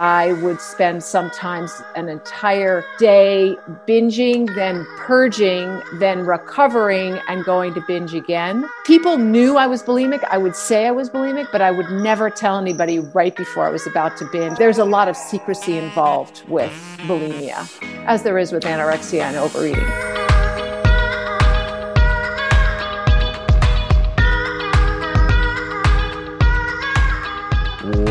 I would spend sometimes an entire day binging, then purging, then recovering and going to binge again. People knew I was bulimic. I would say I was bulimic, but I would never tell anybody right before I was about to binge. There's a lot of secrecy involved with bulimia, as there is with anorexia and overeating.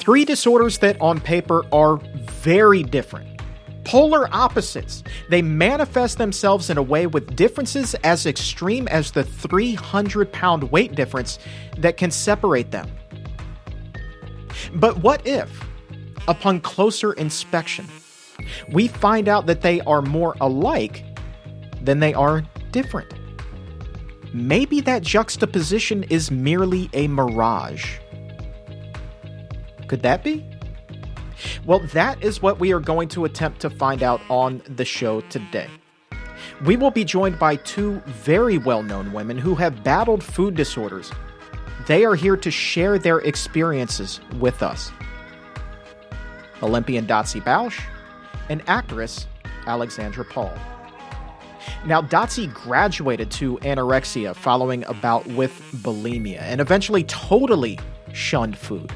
Three disorders that on paper are very different. Polar opposites. They manifest themselves in a way with differences as extreme as the 300-pound weight difference that can separate them. But what if, upon closer inspection, we find out that they are more alike than they are different? Maybe that juxtaposition is merely a mirage. Could that be? Well, that is what we are going to attempt to find out on the show today. We will be joined by two very well-known women who have battled food disorders. They are here to share their experiences with us. Olympian Dotsie Bausch and actress Alexandra Paul. Now, Dotsie graduated to anorexia following a bout with bulimia and eventually totally shunned food.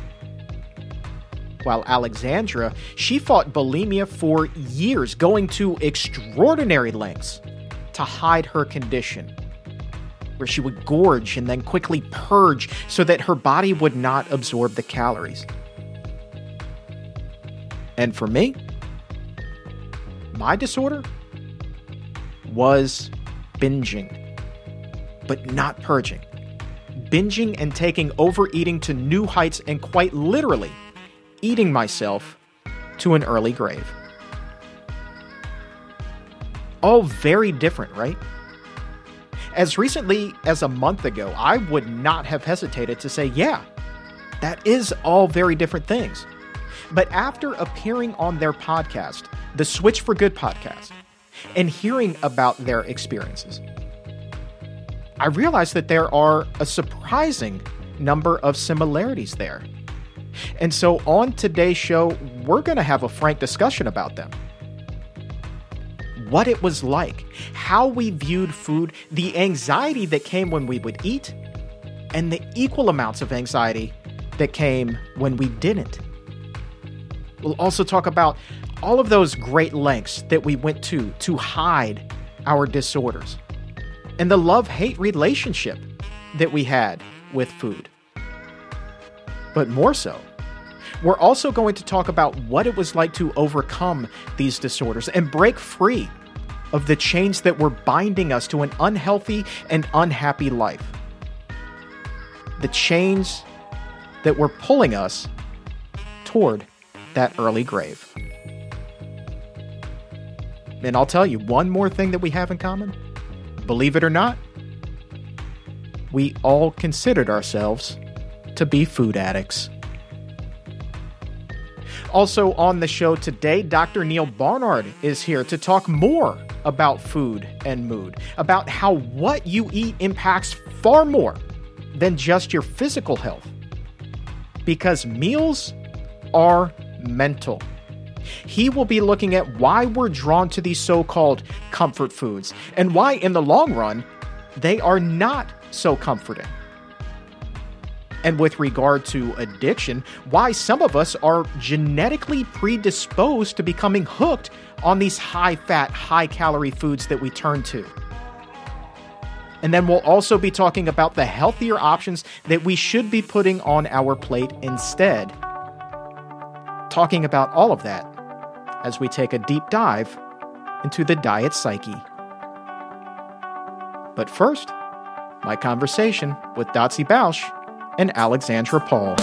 While Alexandra, she fought bulimia for years, going to extraordinary lengths to hide her condition, where she would gorge and then quickly purge so that her body would not absorb the calories. And for me, my disorder was binging, but not purging. Binging and taking overeating to new heights and quite literally eating myself to an early grave. All very different, right? As recently as a month ago, I would not have hesitated to say, yeah, that is all very different things. But after appearing on their podcast, the Switch for Good podcast, and hearing about their experiences, I realized that there are a surprising number of similarities there. And so on today's show, we're going to have a frank discussion about them. What it was like, how we viewed food, the anxiety that came when we would eat, and the equal amounts of anxiety that came when we didn't. We'll also talk about all of those great lengths that we went to hide our disorders, and the love-hate relationship that we had with food. But more so, we're also going to talk about what it was like to overcome these disorders and break free of the chains that were binding us to an unhealthy and unhappy life. The chains that were pulling us toward that early grave. And I'll tell you one more thing that we have in common. Believe it or not, we all considered ourselves to be food addicts. Also on the show today, Dr. Neal Barnard is here to talk more about food and mood, about how what you eat impacts far more than just your physical health, because meals are mental. He will be looking at why we're drawn to these so-called comfort foods and why, in the long run, they are not so comforting. And with regard to addiction, why some of us are genetically predisposed to becoming hooked on these high-fat, high-calorie foods that we turn to. And then we'll also be talking about the healthier options that we should be putting on our plate instead. Talking about all of that as we take a deep dive into the diet psyche. But first, my conversation with Dotsie Bausch and Alexandra Paul.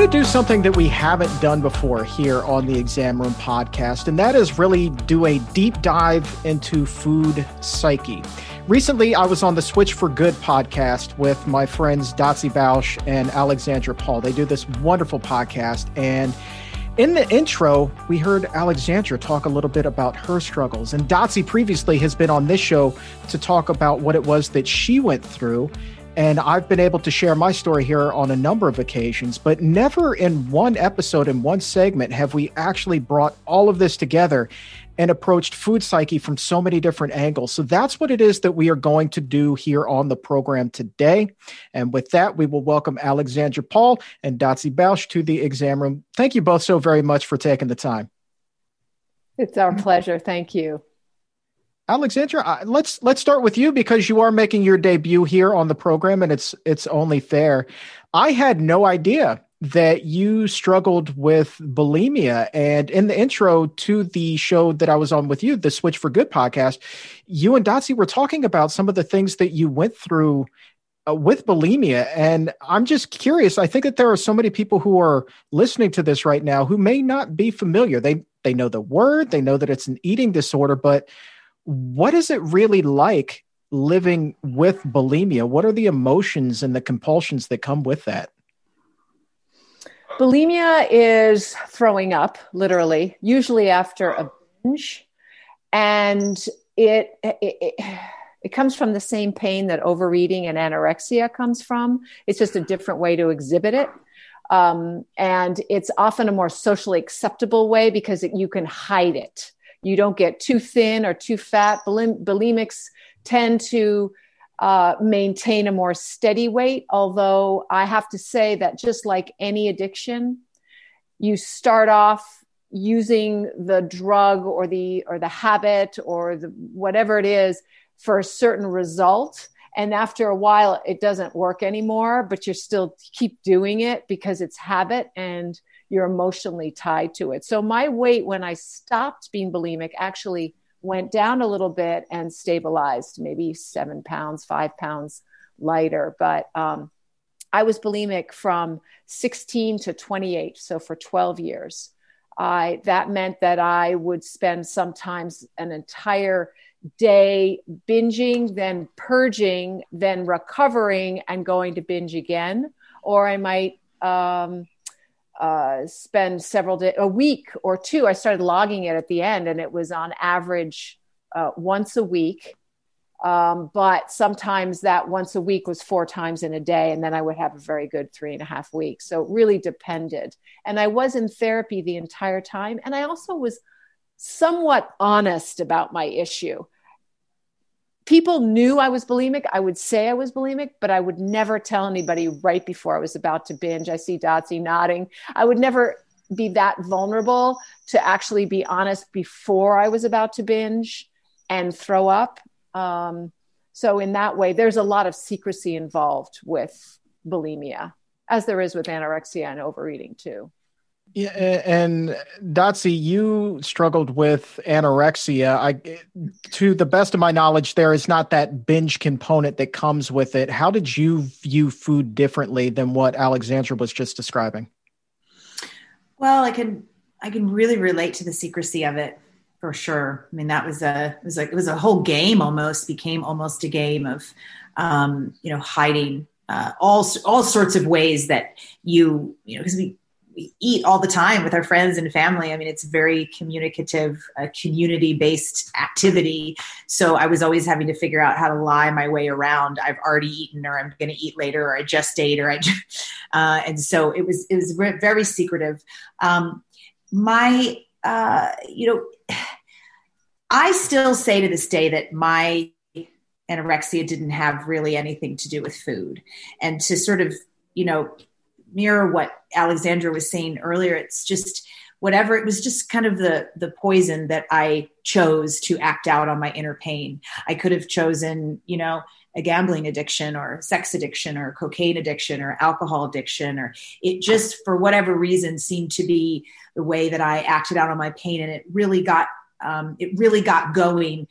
going to do something that we haven't done before here on the Exam Room podcast, and that is really do a deep dive into food psyche. Recently, I was on the Switch for Good podcast with my friends Dotsie Bausch and Alexandra Paul. They do this wonderful podcast, and in the intro, we heard Alexandra talk a little bit about her struggles, and Dotsie previously has been on this show to talk about what it was that she went through. And I've been able to share my story here on a number of occasions, but never in one episode, in one segment, have we actually brought all of this together and approached food psyche from so many different angles. So that's what it is that we are going to do here on the program today. And with that, we will welcome Alexandra Paul and Dotsie Bausch to the Exam Room. Thank you both so very much for taking the time. It's our pleasure. Thank you. Alexandra, let's start with you because you are making your debut here on the program, and it's only fair. I had no idea that you struggled with bulimia, and in the intro to the show that I was on with you, the Switch for Good podcast, you and Dotsie were talking about some of the things that you went through with bulimia, and I'm just curious. I think that there are so many people who are listening to this right now who may not be familiar. They know the word, they know that it's an eating disorder, but what is it really like living with bulimia? What are the emotions and the compulsions that come with that? Bulimia is throwing up, literally, usually after a binge. And it comes from the same pain that overeating and anorexia comes from. It's just a different way to exhibit it. And it's often a more socially acceptable way because you can hide it. You don't get too thin or too fat. Bulimics tend to maintain a more steady weight, although I have to say that just like any addiction, you start off using the drug or the habit or the whatever it is for a certain result. And after a while, it doesn't work anymore, but you still keep doing it because it's habit and you're emotionally tied to it. So my weight when I stopped being bulimic actually went down a little bit and stabilized, maybe 7 pounds, 5 pounds lighter. But I was bulimic from 16 to 28. So for 12 years, that meant that I would spend sometimes an entire day binging, then purging, then recovering and going to binge again. Or I might spend several days, a week or two. I started logging it at the end, and it was on average once a week. But sometimes that once a week was 4 times in a day. And then I would have a very good 3.5 weeks. So it really depended. And I was in therapy the entire time. And I also was somewhat honest about my issue. People knew I was bulimic. I would say I was bulimic, but I would never tell anybody right before I was about to binge. I see Dotsie nodding. I would never be that vulnerable to actually be honest before I was about to binge and throw up. So in that way, there's a lot of secrecy involved with bulimia, as there is with anorexia and overeating too. Yeah, and Dotsie, you struggled with anorexia. To the best of my knowledge, there is not that binge component that comes with it. How did you view food differently than what Alexandra was just describing? Well, I can really relate to the secrecy of it for sure. I mean, it was a whole game almost, became almost a game of hiding all sorts of ways that you know because we eat all the time with our friends and family. I mean, it's very communicative, community-based activity. So I was always having to figure out how to lie my way around. I've already eaten, or I'm going to eat later, or I just ate, or and so it was very secretive. I still say to this day that my anorexia didn't have really anything to do with food, and to sort of, mirror what Alexandra was saying earlier. It's just whatever. It was just kind of the poison that I chose to act out on my inner pain. I could have chosen, a gambling addiction or sex addiction or cocaine addiction or alcohol addiction, or it just, for whatever reason, seemed to be the way that I acted out on my pain. And it really got going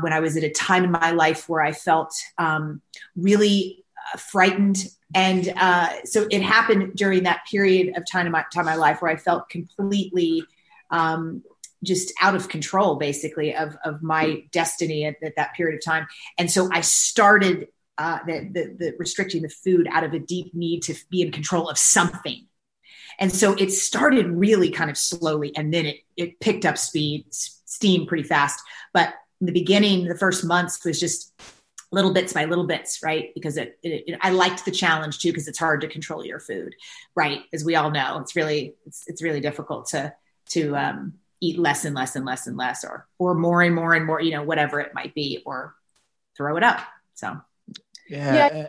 when I was at a time in my life where I felt really frightened. And so it happened during that period of time in my life where I felt completely just out of control, basically, of my destiny at that period of time. And so I started the restricting the food out of a deep need to be in control of something. And so it started really kind of slowly, and then it picked up steam pretty fast. But in the beginning, the first months was just little bits by little bits, right? Because I liked the challenge too, because it's hard to control your food, right? As we all know, it's really difficult to eat less and less and less and less, or more and more and more, you know, whatever it might be, or throw it up. So yeah.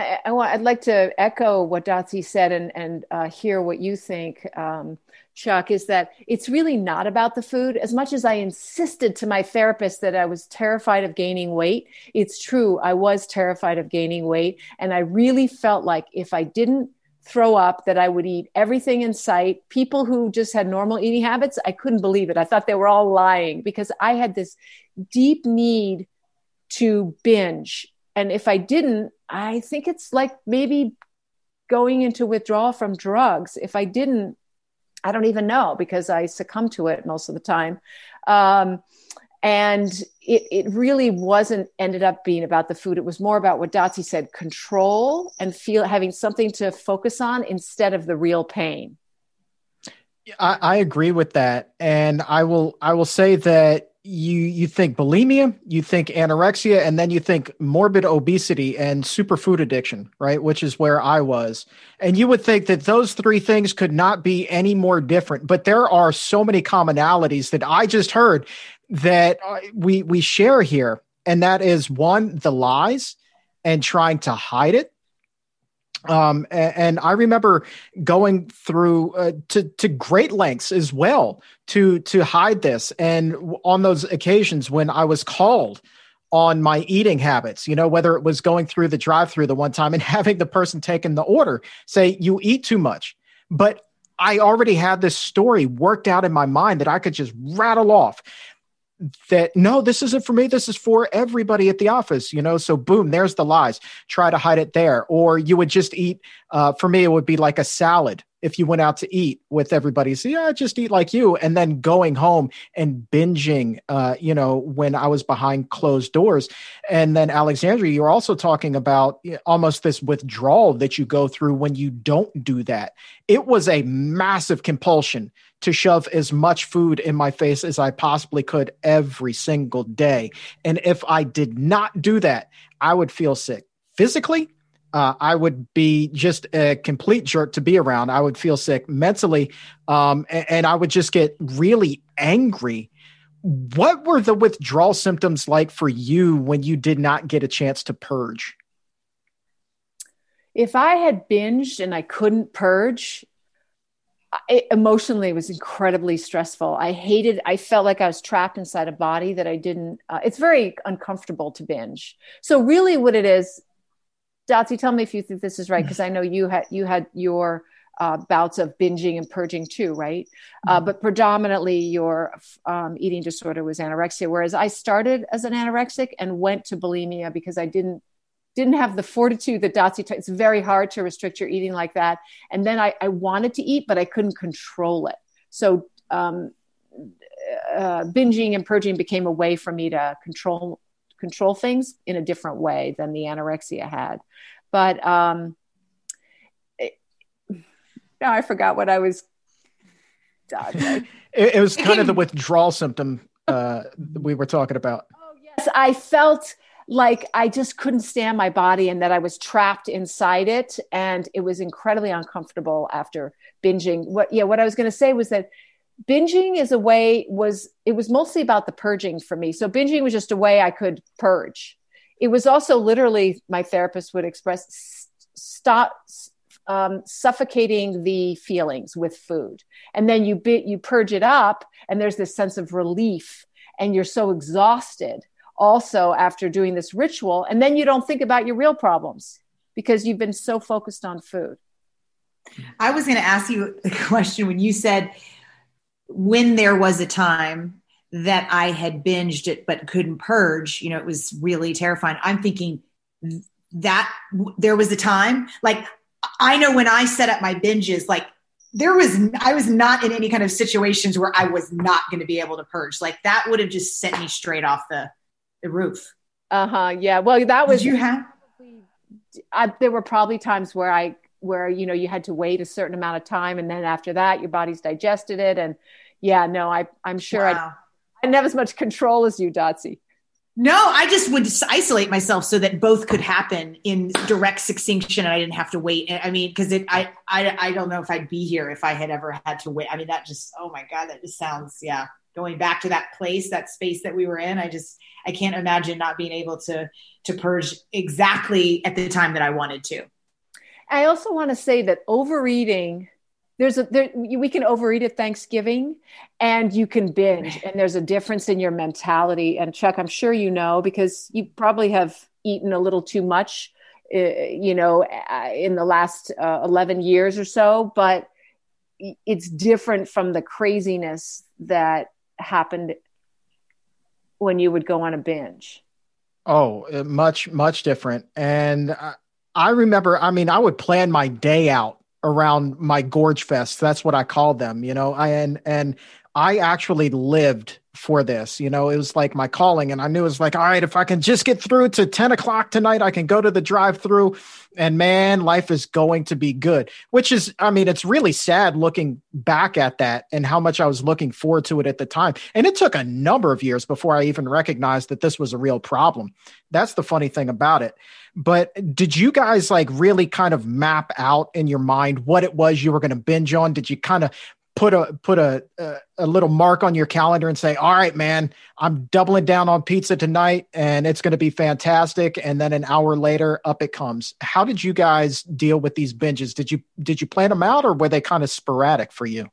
I'd like to echo what Dotsie said and hear what you think, Chuck, is that it's really not about the food. As much as I insisted to my therapist that I was terrified of gaining weight, it's true, I was terrified of gaining weight. And I really felt like if I didn't throw up, that I would eat everything in sight. People who just had normal eating habits, I couldn't believe it. I thought they were all lying because I had this deep need to binge. And if I didn't, I think it's like maybe going into withdrawal from drugs. If I didn't, I don't even know because I succumbed to it most of the time. And it really ended up being about the food. It was more about what Dotsie said, control and having something to focus on instead of the real pain. I agree with that. And I will say that you think bulimia, you think anorexia, and then you think morbid obesity and superfood addiction, right? Which is where I was. And you would think that those three things could not be any more different, but there are so many commonalities that I just heard that we share here. And that is, one, the lies and trying to hide it. And I remember going through to great lengths as well to hide this. And on those occasions when I was called on my eating habits, you know, whether it was going through the drive-through the one time and having the person taking the order say, you eat too much. But I already had this story worked out in my mind that I could just rattle off that, no, this isn't for me. This is for everybody at the office, you know? So boom, there's the lies. Try to hide it there. Or you would just eat, for me, it would be like a salad. If you went out to eat with everybody, say, yeah, just eat like you. And then going home and binging, you know, when I was behind closed doors. And then Alexandra, you're also talking about almost this withdrawal that you go through when you don't do that. It was a massive compulsion to shove as much food in my face as I possibly could every single day. And if I did not do that, I would feel sick physically. I would be just a complete jerk to be around. I would feel sick mentally, and I would just get really angry. What were the withdrawal symptoms like for you when you did not get a chance to purge? If I had binged and I couldn't purge, emotionally, it was incredibly stressful. I felt like I was trapped inside a body that I didn't, it's very uncomfortable to binge. So really what it is, Dotsie, tell me if you think this is right, because I know you had your bouts of binging and purging too, right? Mm-hmm. But predominantly your eating disorder was anorexia, whereas I started as an anorexic and went to bulimia because I didn't have the fortitude that Dotsie. It's very hard to restrict your eating like that. And then I wanted to eat, but I couldn't control it. So binging and purging became a way for me to control things in a different way than the anorexia had. But now I forgot what I was. It was kind of the withdrawal symptom we were talking about. Oh, yes. I felt like I just couldn't stand my body and that I was trapped inside it. And it was incredibly uncomfortable after binging. What I was going to say was that binging is a way it was mostly about the purging for me. So binging was just a way I could purge. It was also literally, my therapist would express, stop suffocating the feelings with food. And then you purge it up and there's this sense of relief and you're so exhausted also after doing this ritual. And then you don't think about your real problems because you've been so focused on food. I was going to ask you a question when you said, when there was a time that I had binged it but couldn't purge, you know, it was really terrifying. I'm thinking that there was a time, like I know when I set up my binges, like I was not in any kind of situations where I was not going to be able to purge. Like that would have just sent me straight off the roof. Uh-huh. Yeah. Well, that was, there were probably times where, you know, you had to wait a certain amount of time. And then after that, your body's digested it. And yeah, no, I'm sure I didn't have as much control as you, Dotsie. No, I just would isolate myself so that both could happen in direct succinction and I didn't have to wait. I mean, because I don't know if I'd be here if I had ever had to wait. I mean, that just, oh my God, that just sounds, yeah. Going back to that place, that space that we were in, I can't imagine not being able to purge exactly at the time that I wanted to. I also want to say that overeating, we can overeat at Thanksgiving and you can binge, and there's a difference in your mentality. And Chuck, I'm sure you know, because you probably have eaten a little too much, you know, in the last 11 years or so, but it's different from the craziness that happened when you would go on a binge. Oh, much, much different. And I remember, I mean, I would plan my day out around my gorge fest. That's what I called them, you know, and I actually lived for this, you know, it was like my calling, and I knew it was like, all right, if I can just get through to 10 o'clock tonight, I can go to the drive-through and man, life is going to be good, which is, I mean, it's really sad looking back at that and how much I was looking forward to it at the time. And it took a number of years before I even recognized that this was a real problem. That's the funny thing about it. But did you guys like really kind of map out in your mind what it was you were going to binge on? Did you kind of put a little mark on your calendar and say, all right, man, I'm doubling down on pizza tonight and it's going to be fantastic. And then an hour later, up it comes. How did you guys deal with these binges? Did you plan them out, or were they kind of sporadic for you?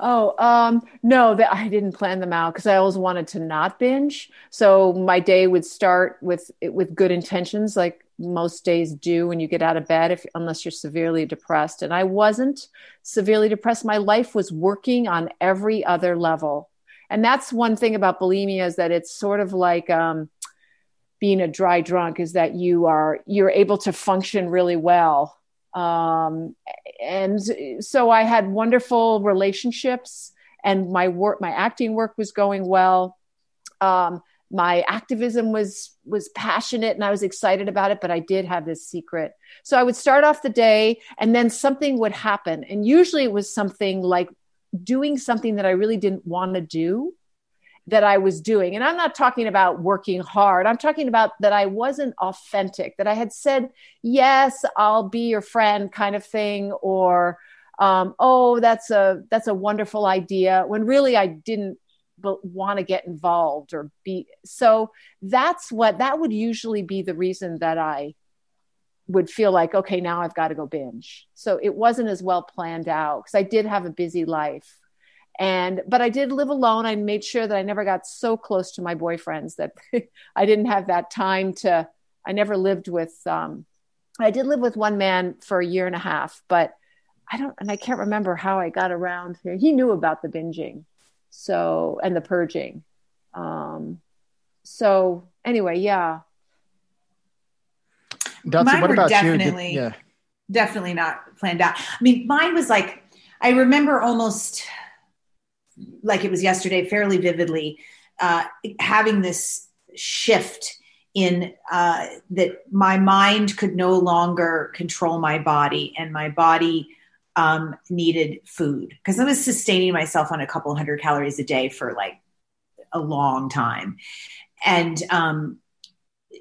Oh, no, I didn't plan them out because I always wanted to not binge. So my day would start with good intentions, like most days do when you get out of bed, unless you're severely depressed. And I wasn't severely depressed. My life was working on every other level. And that's one thing about bulimia, is that it's sort of like being a dry drunk, is that you're able to function really well. And so I had wonderful relationships, and my acting work was going well. My activism was passionate and I was excited about it, but I did have this secret. So I would start off the day and then something would happen. And usually it was something like doing something that I really didn't want to do that I was doing. And I'm not talking about working hard. I'm talking about that I wasn't authentic, that I had said, yes, I'll be your friend kind of thing. Or, oh, that's a wonderful idea, when really I didn't want to get involved or be. So that would usually be the reason that I would feel like, okay, now I've got to go binge. So it wasn't as well planned out, because I did have a busy life. But I did live alone. I made sure that I never got so close to my boyfriends that I didn't have that time to, I never lived with, I did live with one man for a year and a half, but I can't remember how I got around here. He knew about the binging. So, and the purging. So anyway, yeah. Dotsie, what about you? Definitely not planned out. I mean, mine was like, I remember almost like it was yesterday, fairly vividly, having this shift in that my mind could no longer control my body, and my body needed food, because I was sustaining myself on a couple hundred calories a day for like a long time. And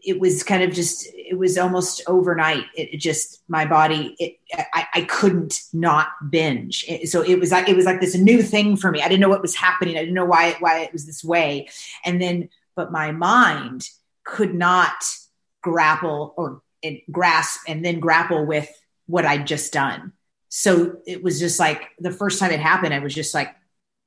it was kind of just, it was almost overnight. It just, my body, I couldn't not binge. So it was like this new thing for me. I didn't know what was happening. I didn't know why it was this way. And then, but my mind could not grapple or grasp and then grapple with what I'd just done. So it was just like the first time it happened, I was just like,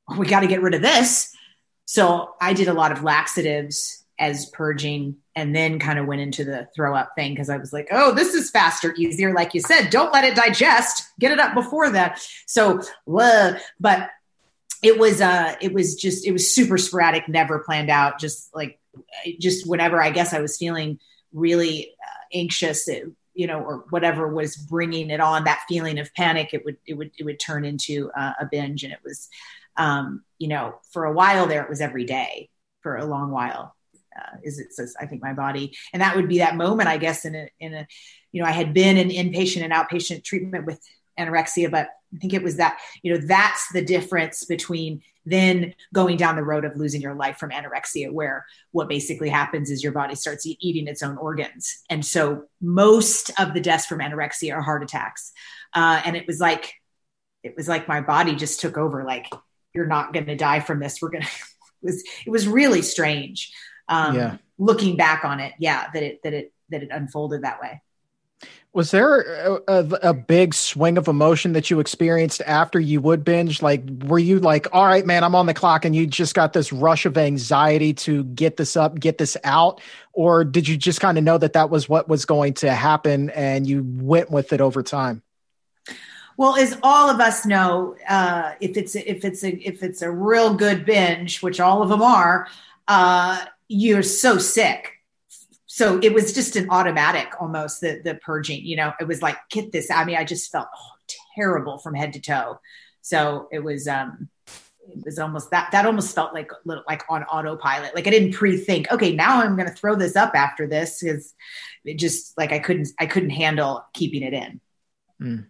oh, we got to get rid of this. So I did a lot of laxatives as purging, and then kind of went into the throw up thing, because I was like, oh, this is faster, easier. Like you said, don't let it digest, get it up before that. So, but It was super sporadic, never planned out. Just whenever, I guess I was feeling really anxious, or whatever was bringing it on, that feeling of panic, it would turn into a binge. And it was, for a while there, it was every day for a long while. I think my body, and that would be that moment, I guess, in a, I had been in inpatient and outpatient treatment with anorexia, but I think it was that, that's the difference between then going down the road of losing your life from anorexia, where what basically happens is your body starts eating its own organs. And so most of the deaths from anorexia are heart attacks. And it was like my body just took over, like, you're not going to die from this. It was really strange. Looking back on it. Yeah. That it unfolded that way. Was there a big swing of emotion that you experienced after you would binge? Like, were you like, all right, man, I'm on the clock, and you just got this rush of anxiety to get this up, get this out? Or did you just kind of know that was what was going to happen and you went with it over time? Well, as all of us know, if it's a real good binge, which all of them are, you're so sick. So it was just an automatic, almost the purging, it was like, get this. I mean, I just felt terrible from head to toe. So it was almost that almost felt like on autopilot. Like, I didn't pre-think, okay, now I'm going to throw this up after this, because it just like, I couldn't handle keeping it in. Mm.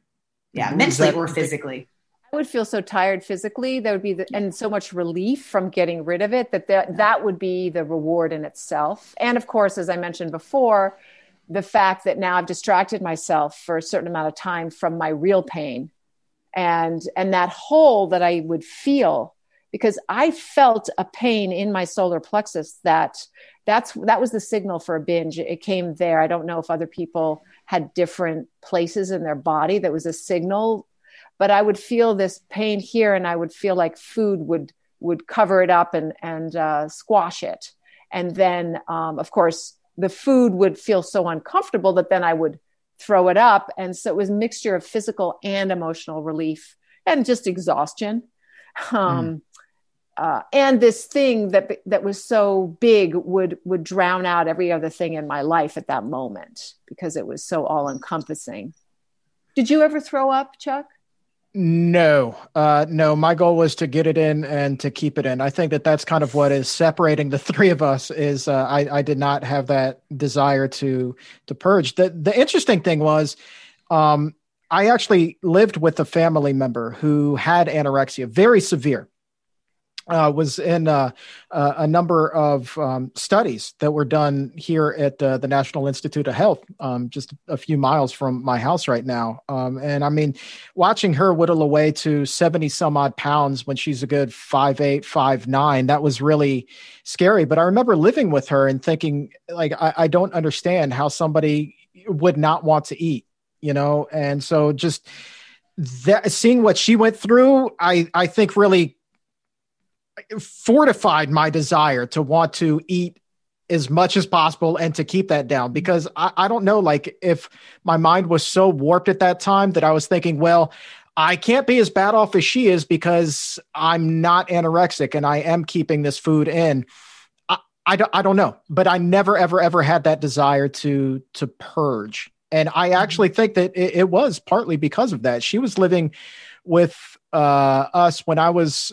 Yeah. Mentally or physically. I would feel so tired physically. That would be and so much relief from getting rid of it, that would be the reward in itself. And of course, as I mentioned before, the fact that now I've distracted myself for a certain amount of time from my real pain, and that hole that I would feel, because I felt a pain in my solar plexus. That was the signal for a binge. It came there. I don't know if other people had different places in their body that was a signal, but I would feel this pain here, and I would feel like food would cover it up and squash it. And then, of course, the food would feel so uncomfortable that then I would throw it up. And so it was a mixture of physical and emotional relief and just exhaustion. And this thing that was so big would drown out every other thing in my life at that moment, because it was so all encompassing. Did you ever throw up, Chuck? No. My goal was to get it in and to keep it in. I think that's kind of what is separating the three of us is I did not have that desire to purge. The interesting thing was I actually lived with a family member who had anorexia, very severe. Was in a number of studies that were done here at the National Institute of Health, just a few miles from my house right now. And I mean, watching her whittle away to 70 some odd pounds when she's a good 5'8", 5'9", that was really scary. But I remember living with her and thinking, like, I don't understand how somebody would not want to eat, And so just that, seeing what she went through, I think really fortified my desire to want to eat as much as possible and to keep that down, because I don't know, like, if my mind was so warped at that time that I was thinking, well, I can't be as bad off as she is because I'm not anorexic and I am keeping this food in. I don't know, but I never, ever had that desire to purge. And I actually think that it was partly because of that. She was living with us when I was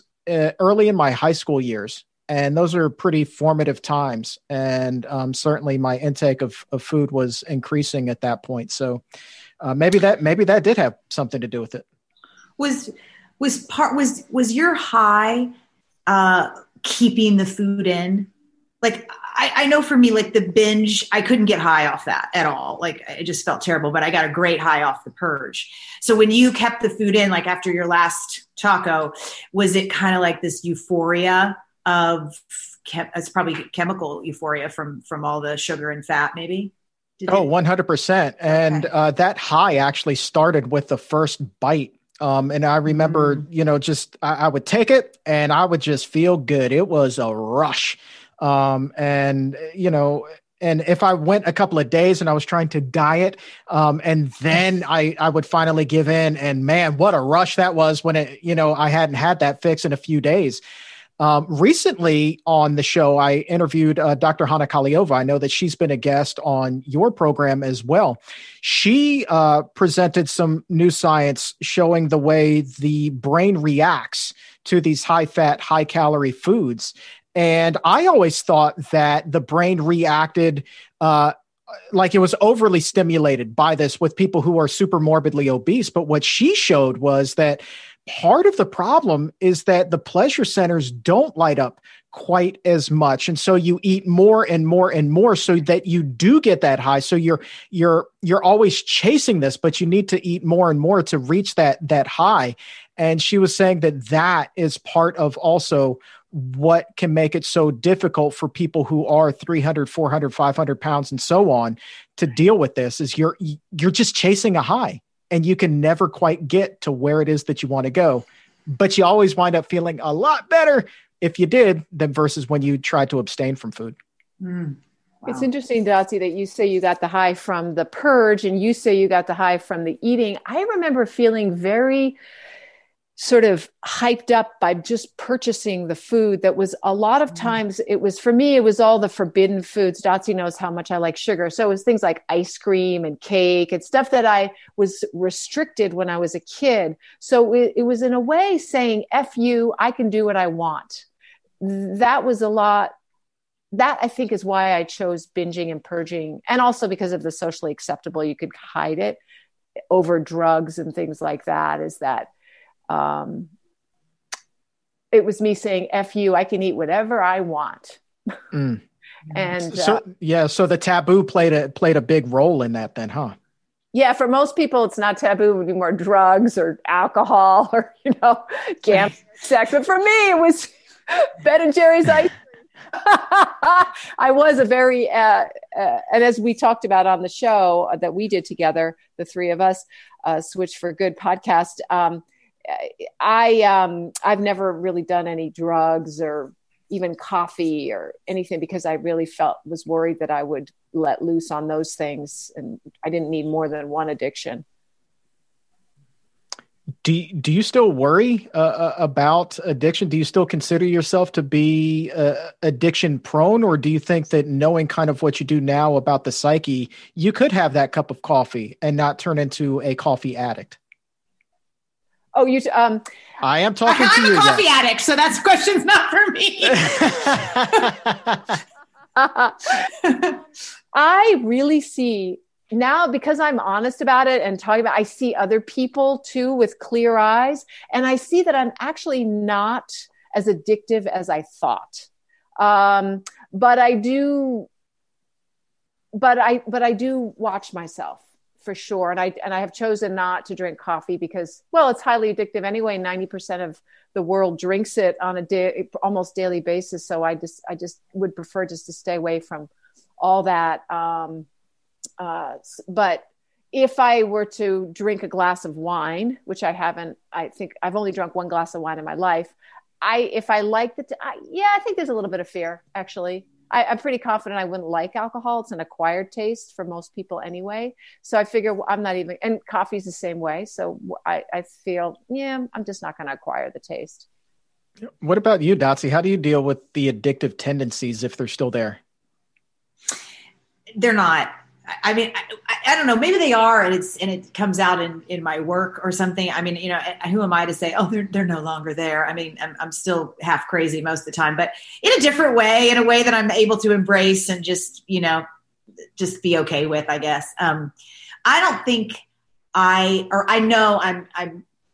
early in my high school years. And those are pretty formative times. And certainly my intake of food was increasing at that point. So maybe that did have something to do with it. Was your high keeping the food in? Like, I know for me, like, the binge, I couldn't get high off that at all. Like, it just felt terrible, but I got a great high off the purge. So when you kept the food in, like, after your last taco, was it kind of like this euphoria of, it's probably chemical euphoria from all the sugar and fat, maybe? 100%. And okay. That high actually started with the first bite. And I remember, I would take it and I would just feel good. It was a rush. And And if I went a couple of days and I was trying to diet, and then I would finally give in, and man, what a rush that was when it, you know, I hadn't had that fix in a few days. Recently on the show, I interviewed Dr. Hanna Kaliova. I know that she's been a guest on your program as well. She presented some new science showing the way the brain reacts to these high-fat, high-calorie foods. And I always thought that the brain reacted like it was overly stimulated by this with people who are super morbidly obese. But what she showed was that part of the problem is that the pleasure centers don't light up quite as much. And so you eat more and more and more so that you do get that high. So you're always chasing this, but you need to eat more and more to reach that high. And she was saying that that is part of also what can make it so difficult for people who are 300, 400, 500 pounds and so on to deal with this is you're just chasing a high and you can never quite get to where it is that you want to go, but you always wind up feeling a lot better if you did than versus when you tried to abstain from food. Mm. Wow. It's interesting, Dotsie, that you say you got the high from the purge and you say you got the high from the eating. I remember feeling very sort of hyped up by just purchasing the food that was a lot of times it was, for me, it was all the forbidden foods. Dotsie knows how much I like sugar. So it was things like ice cream and cake and stuff that I was restricted when I was a kid. So it was in a way saying, F you, I can do what I want. That was a lot. That I think is why I chose binging and purging. And also because of the socially acceptable, you could hide it over drugs and things like that is that, it was me saying, F you, I can eat whatever I want. Mm. And so the taboo played a big role in that then, huh? Yeah. For most people, it's not taboo. It would be more drugs or alcohol or, you know, gambling, sex. But for me, it was Ben and Jerry's ice cream. I was a very, and as we talked about on the show that we did together, the three of us, Switch for Good podcast, I've never really done any drugs or even coffee or anything because I really was worried that I would let loose on those things. And I didn't need more than one addiction. Do you still worry about addiction? Do you still consider yourself to be addiction prone? Or do you think that knowing kind of what you do now about the psyche, you could have that cup of coffee and not turn into a coffee addict? Oh, you. I am talking to you. I'm a coffee addict, so that question's not for me. I really see now because I'm honest about it and talking about. I see other people too with clear eyes, and I see that I'm actually not as addictive as I thought. But I do watch myself. For sure. And I have chosen not to drink coffee because, well, it's highly addictive anyway. 90% of the world drinks it on a almost daily basis. So I just would prefer just to stay away from all that. But if I were to drink a glass of wine, which I haven't, I think I've only drunk one glass of wine in my life. I think there's a little bit of fear actually. I'm pretty confident I wouldn't like alcohol. It's an acquired taste for most people anyway. So I figure I'm not even, and coffee's the same way. So I feel, I'm just not going to acquire the taste. What about you, Dotsie? How do you deal with the addictive tendencies if they're still there? They're not. I mean, I don't know, maybe they are and it comes out in my work or something. I mean, you know, who am I to say, oh, they're no longer there. I mean, I'm still half crazy most of the time, but in a different way, in a way that I'm able to embrace and just, you know, just be okay with, I guess. I don't think I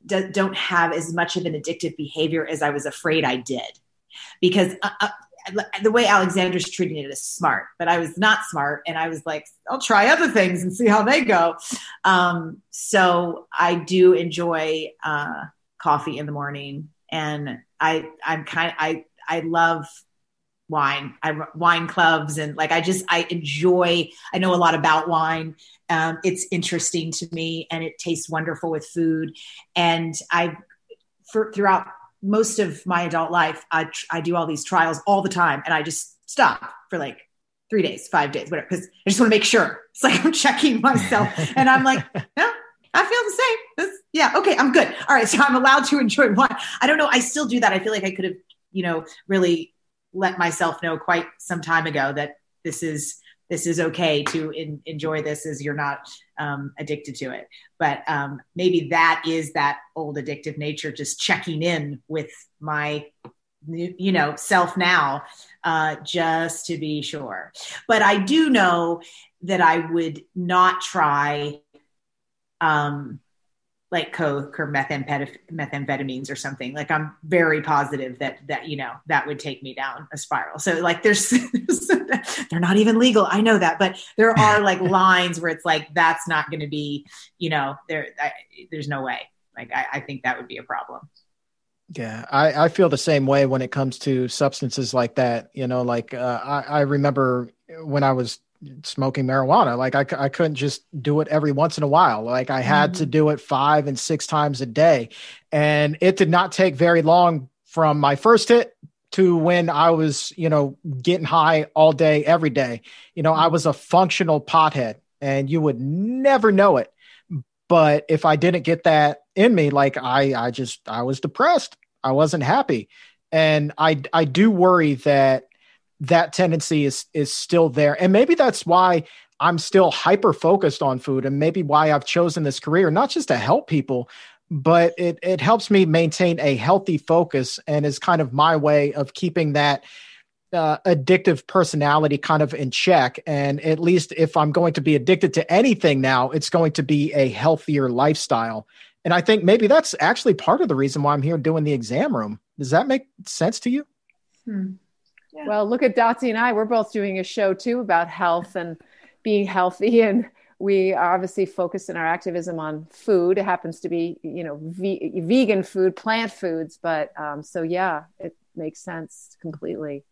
don't have as much of an addictive behavior as I was afraid I did because the way Alexandra's treating it is smart, but I was not smart. And I was like, I'll try other things and see how they go. So I do enjoy coffee in the morning and I love wine. I wine clubs. And like, I know a lot about wine. It's interesting to me and it tastes wonderful with food. And throughout most of my adult life, I do all these trials all the time. And I just stop for like 3 days, 5 days, whatever, because I just want to make sure. It's like I'm checking myself and I'm like, no, I feel the same. This, yeah. Okay. I'm good. All right. So I'm allowed to enjoy wine. I don't know. I still do that. I feel like I could have, you know, really let myself know quite some time ago that this is okay to enjoy this as you're not addicted to it. But maybe that is that old addictive nature, just checking in with my, you know, self now, just to be sure. But I do know that I would not try like coke or methamphetamines or something. Like I'm very positive that, you know, that would take me down a spiral. So like there's they're not even legal. I know that, but there are like lines where it's like, that's not going to be, you know, there's no way. Like, I think that would be a problem. Yeah. I feel the same way when it comes to substances like that, you know, like, I remember when I was smoking marijuana, like I couldn't just do it every once in a while. Like I had to do it 5 and 6 times a day. And it did not take very long from my first hit to when I was, you know, getting high all day, every day. You know, I was a functional pothead and you would never know it. But if I didn't get that in me, like I was depressed. I wasn't happy. And I do worry that tendency is still there. And maybe that's why I'm still hyper-focused on food, and maybe why I've chosen this career, not just to help people, but it helps me maintain a healthy focus and is kind of my way of keeping that addictive personality kind of in check. And at least if I'm going to be addicted to anything now, it's going to be a healthier lifestyle. And I think maybe that's actually part of the reason why I'm here doing the exam room. Does that make sense to you? Yeah. Well, look at Dotsie and I, we're both doing a show too about health and being healthy. And we are obviously focused in our activism on food. It happens to be, you know, vegan food, plant foods. But so, yeah, it makes sense completely.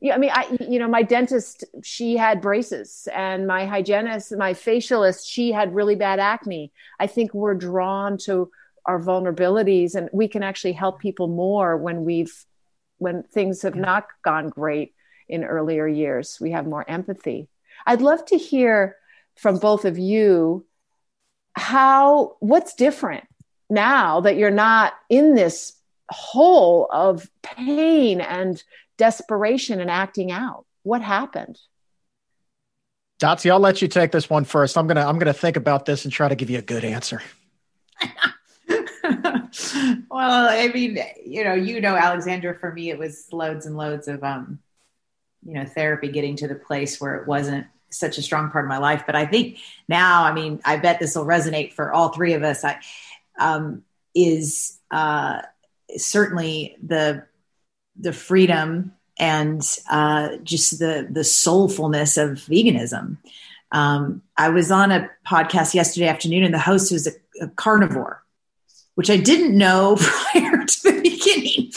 Yeah. I mean, you know, my dentist, she had braces, and my hygienist, my facialist, she had really bad acne. I think we're drawn to our vulnerabilities, and we can actually help people more when things have not gone great in earlier years. We have more empathy. I'd love to hear from both of you what's different now that you're not in this hole of pain and desperation and acting out. What happened? Dotsie, I'll let you take this one first. I'm gonna think about this and try to give you a good answer. Well, I mean, you know, Alexandra, for me, it was loads and loads of, you know, therapy, getting to the place where it wasn't such a strong part of my life. But I think now, I mean, I bet this will resonate for all three of us, certainly the freedom and just the soulfulness of veganism. I was on a podcast yesterday afternoon, and the host was a carnivore, which I didn't know prior to the beginning.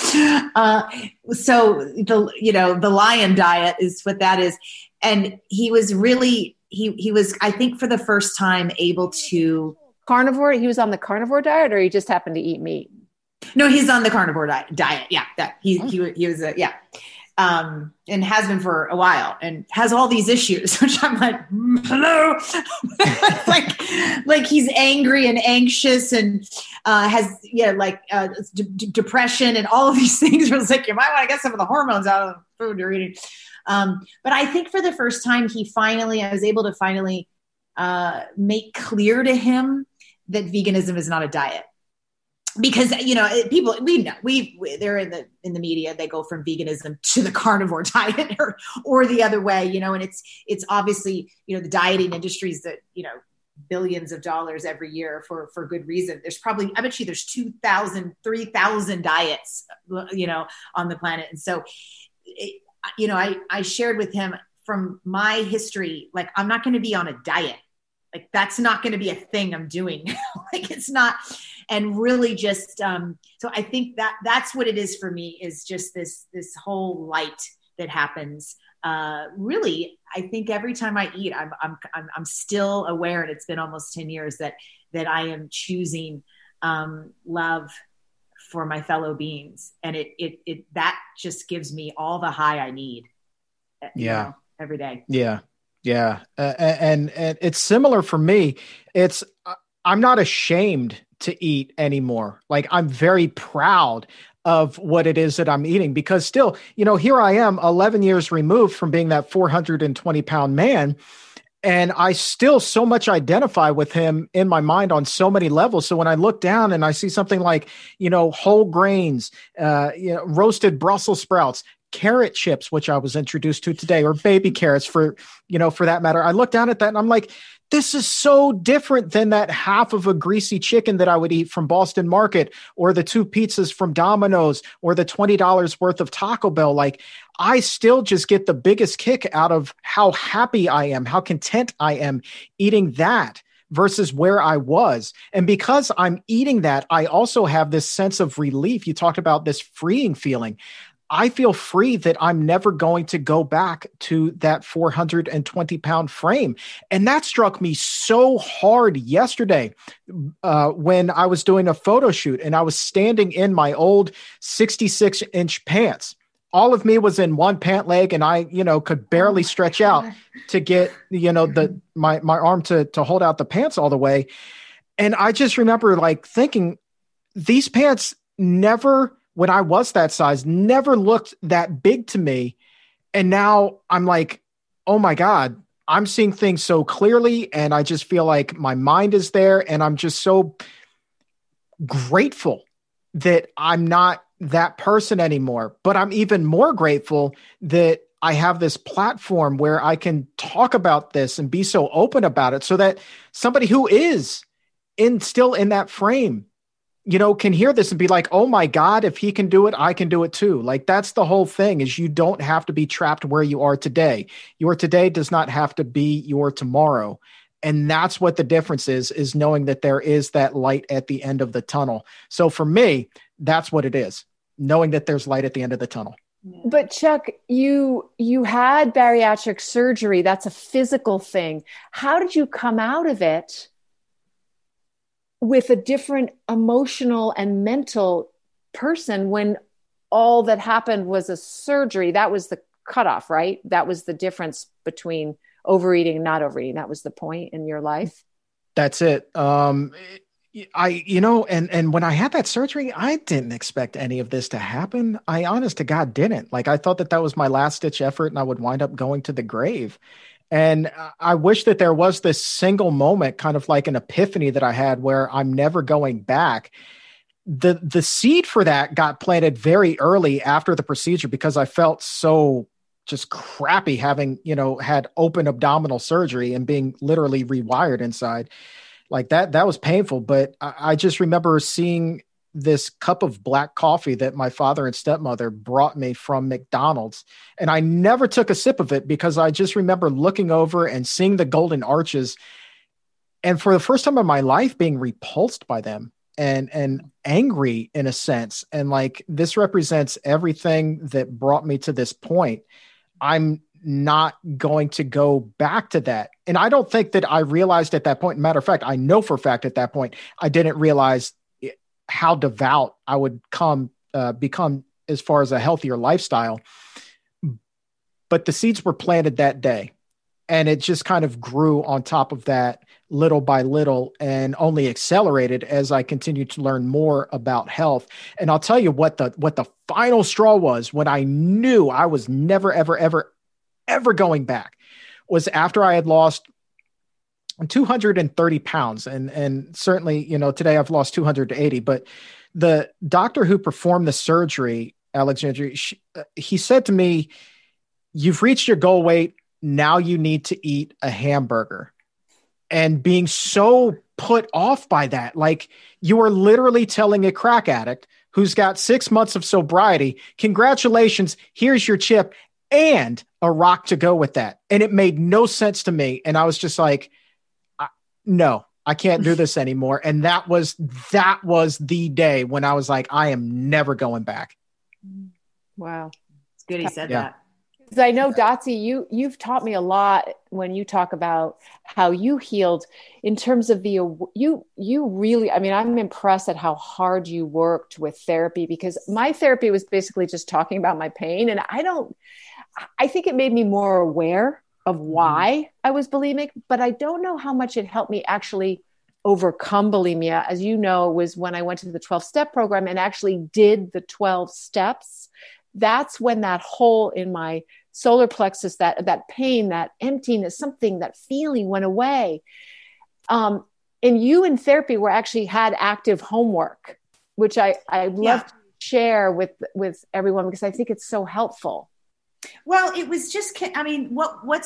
So the lion diet is what that is. And he was really, he was, I think, for the first time able to carnivore. He was on the carnivore diet, or he just happened to eat meat? No, he's on the carnivore diet. Yeah. He was yeah. And has been for a while, and has all these issues, which I'm like, hello, like he's angry and anxious, and has depression and all of these things. Where it's like, you might want to get some of the hormones out of the food you're eating. But I think for the first time, I was able to finally make clear to him that veganism is not a diet. Because, you know, people, we know, they're in the media, they go from veganism to the carnivore diet or the other way, you know, and it's obviously, you know, the dieting industries that, you know, billions of dollars every year for good reason. There's probably, I bet you there's 2,000, 3,000 diets, you know, on the planet. And so, you know, I shared with him from my history, like, I'm not going to be on a diet. Like, that's not going to be a thing I'm doing. Like, it's not. And really just, so I think that's what it is for me, is just this whole light that happens. Really, I think every time I eat, I'm still aware, and it's been almost 10 years that I am choosing, love for my fellow beings. And it that just gives me all the high I need. Yeah. You know? every day. Yeah. Yeah. And it's similar for me. It's, I'm not ashamed to eat anymore. Like, I'm very proud of what it is that I'm eating, because still, you know, here I am 11 years removed from being that 420 pound man. And I still so much identify with him in my mind on so many levels. So when I look down and I see something like, you know, whole grains, you know, roasted Brussels sprouts, carrot chips, which I was introduced to today, or baby carrots for, you know, for that matter, I look down at that and I'm like, this is so different than that half of a greasy chicken that I would eat from Boston Market, or the 2 pizzas from Domino's, or the $20 worth of Taco Bell. Like, I still just get the biggest kick out of how happy I am, how content I am eating that versus where I was. And because I'm eating that, I also have this sense of relief. You talked about this freeing feeling. I feel free that I'm never going to go back to that 420 pound frame. And that struck me so hard yesterday when I was doing a photo shoot and I was standing in my old 66 inch pants. All of me was in one pant leg, and I, you know, could barely stretch out to get, you know, the, my arm to hold out the pants all the way. And I just remember like thinking, these pants never, when I was that size, never looked that big to me. And now I'm like, oh my God, I'm seeing things so clearly. And I just feel like my mind is there. And I'm just so grateful that I'm not that person anymore. But I'm even more grateful that I have this platform where I can talk about this and be so open about it, so that somebody who is in still in that frame, you know, can hear this and be like, oh my God, if he can do it, I can do it too. Like, that's the whole thing, is you don't have to be trapped where you are today. Your today does not have to be your tomorrow. And that's what the difference is knowing that there is that light at the end of the tunnel. So for me, that's what it is, knowing that there's light at the end of the tunnel. But Chuck, you had bariatric surgery. That's a physical thing. How did you come out of it with a different emotional and mental person when all that happened was a surgery? That was the cutoff, right? That was the difference between overeating and not overeating. That was the point in your life. That's it. And when I had that surgery, I didn't expect any of this to happen. I honest to God didn't. Like, I thought that was my last ditch effort and I would wind up going to the grave. And I wish that there was this single moment, kind of like an epiphany that I had, where I'm never going back. The seed for that got planted very early after the procedure, because I felt so just crappy having, you know, had open abdominal surgery and being literally rewired inside. Like, that was painful. But I just remember seeing this cup of black coffee that my father and stepmother brought me from McDonald's. And I never took a sip of it, because I just remember looking over and seeing the golden arches, and for the first time in my life being repulsed by them and angry in a sense. And like, this represents everything that brought me to this point. I'm not going to go back to that. And I don't think that I realized at that point. Matter of fact, I know for a fact at that point, I didn't realize how devout I would become as far as a healthier lifestyle. But the seeds were planted that day, and it just kind of grew on top of that little by little, and only accelerated as I continued to learn more about health. And I'll tell you what the final straw was, when I knew I was never, ever, ever, ever going back, was after I had lost 230 pounds. And certainly, you know, today I've lost 280, but the doctor who performed the surgery, Alexandra, he said to me, "You've reached your goal weight. Now you need to eat a hamburger." And being so put off by that, like, you are literally telling a crack addict who's got 6 months of sobriety, "Congratulations, here's your chip and a rock to go with that." And it made no sense to me. And I was just like, no, I can't do this anymore. And that was the day when I was like, I am never going back. Wow. It's good he said that. Because I know, Dotsie, you've taught me a lot when you talk about how you healed in terms of you really, I mean, I'm impressed at how hard you worked with therapy, because my therapy was basically just talking about my pain. And I don't, I think it made me more aware of why I was bulimic, but I don't know how much it helped me actually overcome bulimia. As you know, was when I went to the 12-step program and actually did the 12 steps. That's when that hole in my solar plexus, that pain, that emptiness, something, that feeling went away. And you in therapy were actually had active homework, which I love to share with everyone because I think it's so helpful. Well, it was just, I mean, what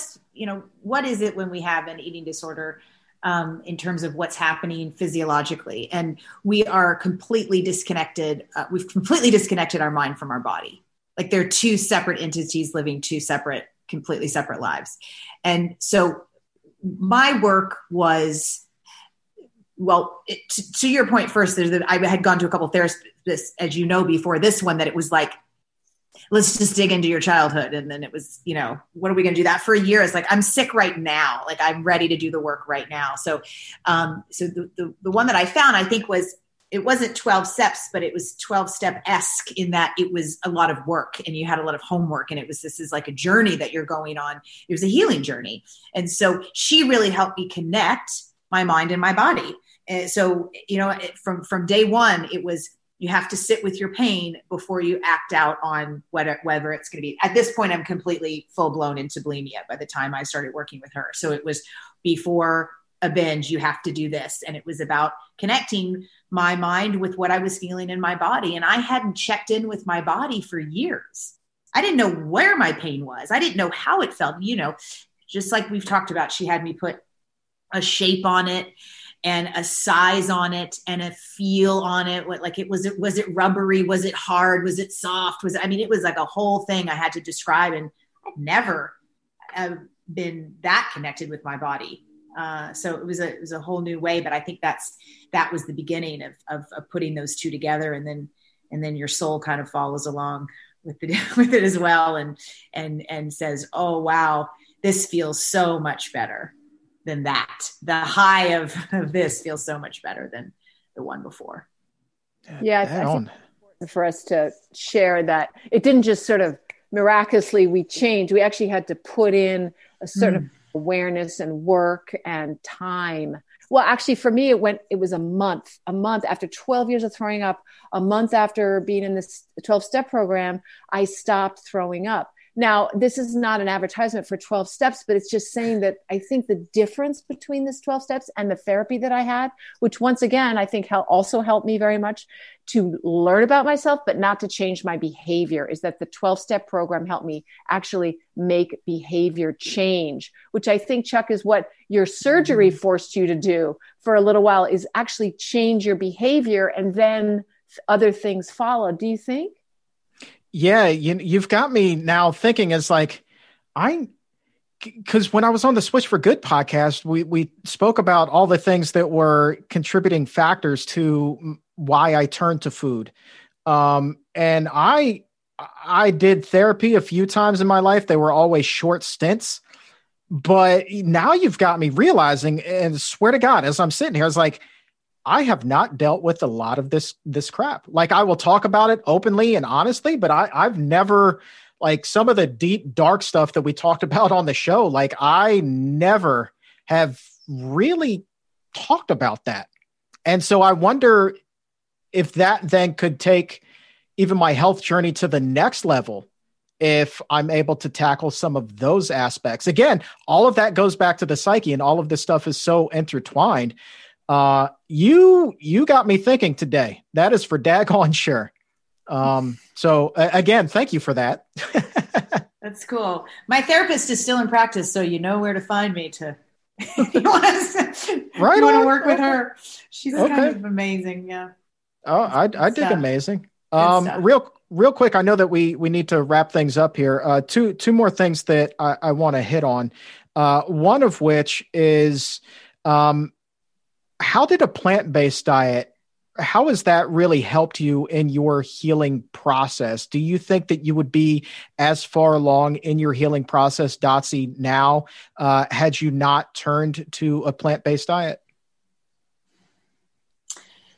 is it when we have an eating disorder in terms of what's happening physiologically? And we are completely disconnected. We've completely disconnected our mind from our body. Like they're two separate entities living two separate, completely separate lives. And so my work was, well, to your point first, I had gone to a couple of therapists, as you know, before this one, that it was like, let's just dig into your childhood. And then it was, you know, what are we going to do that for a year? It's like, I'm sick right now. Like I'm ready to do the work right now. So, so the one that I found, I think was, it wasn't 12 steps, but it was 12-step-esque in that it was a lot of work and you had a lot of homework. And it was, this is like a journey that you're going on. It was a healing journey. And so she really helped me connect my mind and my body. And so, you know, from day one, it was, you have to sit with your pain before you act out on whether it's going to be. At this point, I'm completely full blown into bulimia by the time I started working with her. So it was before a binge, you have to do this. And it was about connecting my mind with what I was feeling in my body. And I hadn't checked in with my body for years. I didn't know where my pain was. I didn't know how it felt, you know, just like we've talked about, she had me put a shape on it and a size on it and a feel on it. What, like was it rubbery? Was it hard? Was it soft? It was like a whole thing I had to describe, and I'd never been that connected with my body. So it was a whole new way, but I think that was the beginning of putting those two together. And then your soul kind of follows along with it as well. And says, oh, wow, this feels so much better than that. The high of this feels so much better than the one before. Yeah, I think it's important for us to share that it didn't just sort of miraculously we changed. We actually had to put in a sort of awareness and work and time. Well, actually for me, it was a month after 12 years of throwing up, a month after being in this 12-step program, I stopped throwing up. Now, this is not an advertisement for 12 steps, but it's just saying that I think the difference between this 12 steps and the therapy that I had, which once again, I think also helped me very much to learn about myself, but not to change my behavior, is that the 12-step program helped me actually make behavior change, which I think, Chuck, is what your surgery forced you to do for a little while, is actually change your behavior, and then other things follow. Do you think? Yeah, you've got me now thinking, it's like, because when I was on the Switch for Good podcast, we spoke about all the things that were contributing factors to why I turned to food. And I did therapy a few times in my life. They were always short stints, but now you've got me realizing, and swear to God, as I'm sitting here, I was like, I have not dealt with a lot of this crap. Like, I will talk about it openly and honestly, but I've never, like, some of the deep, dark stuff that we talked about on the show, like, I never have really talked about that. And so I wonder if that then could take even my health journey to the next level, if I'm able to tackle some of those aspects. Again, all of that goes back to the psyche, and all of this stuff is so intertwined. You got me thinking today. That is for daggone sure. So again, thank you for that. That's cool. My therapist is still in practice, so you know where to find me to you want to work with her. She's kind of amazing. Yeah. Oh, I did amazing. Real quick. I know that we need to wrap things up here. Two more things that I want to hit on. One of which is, how did a plant-based diet, how has that really helped you in your healing process? Do you think that you would be as far along in your healing process, Dotsie, now, had you not turned to a plant-based diet?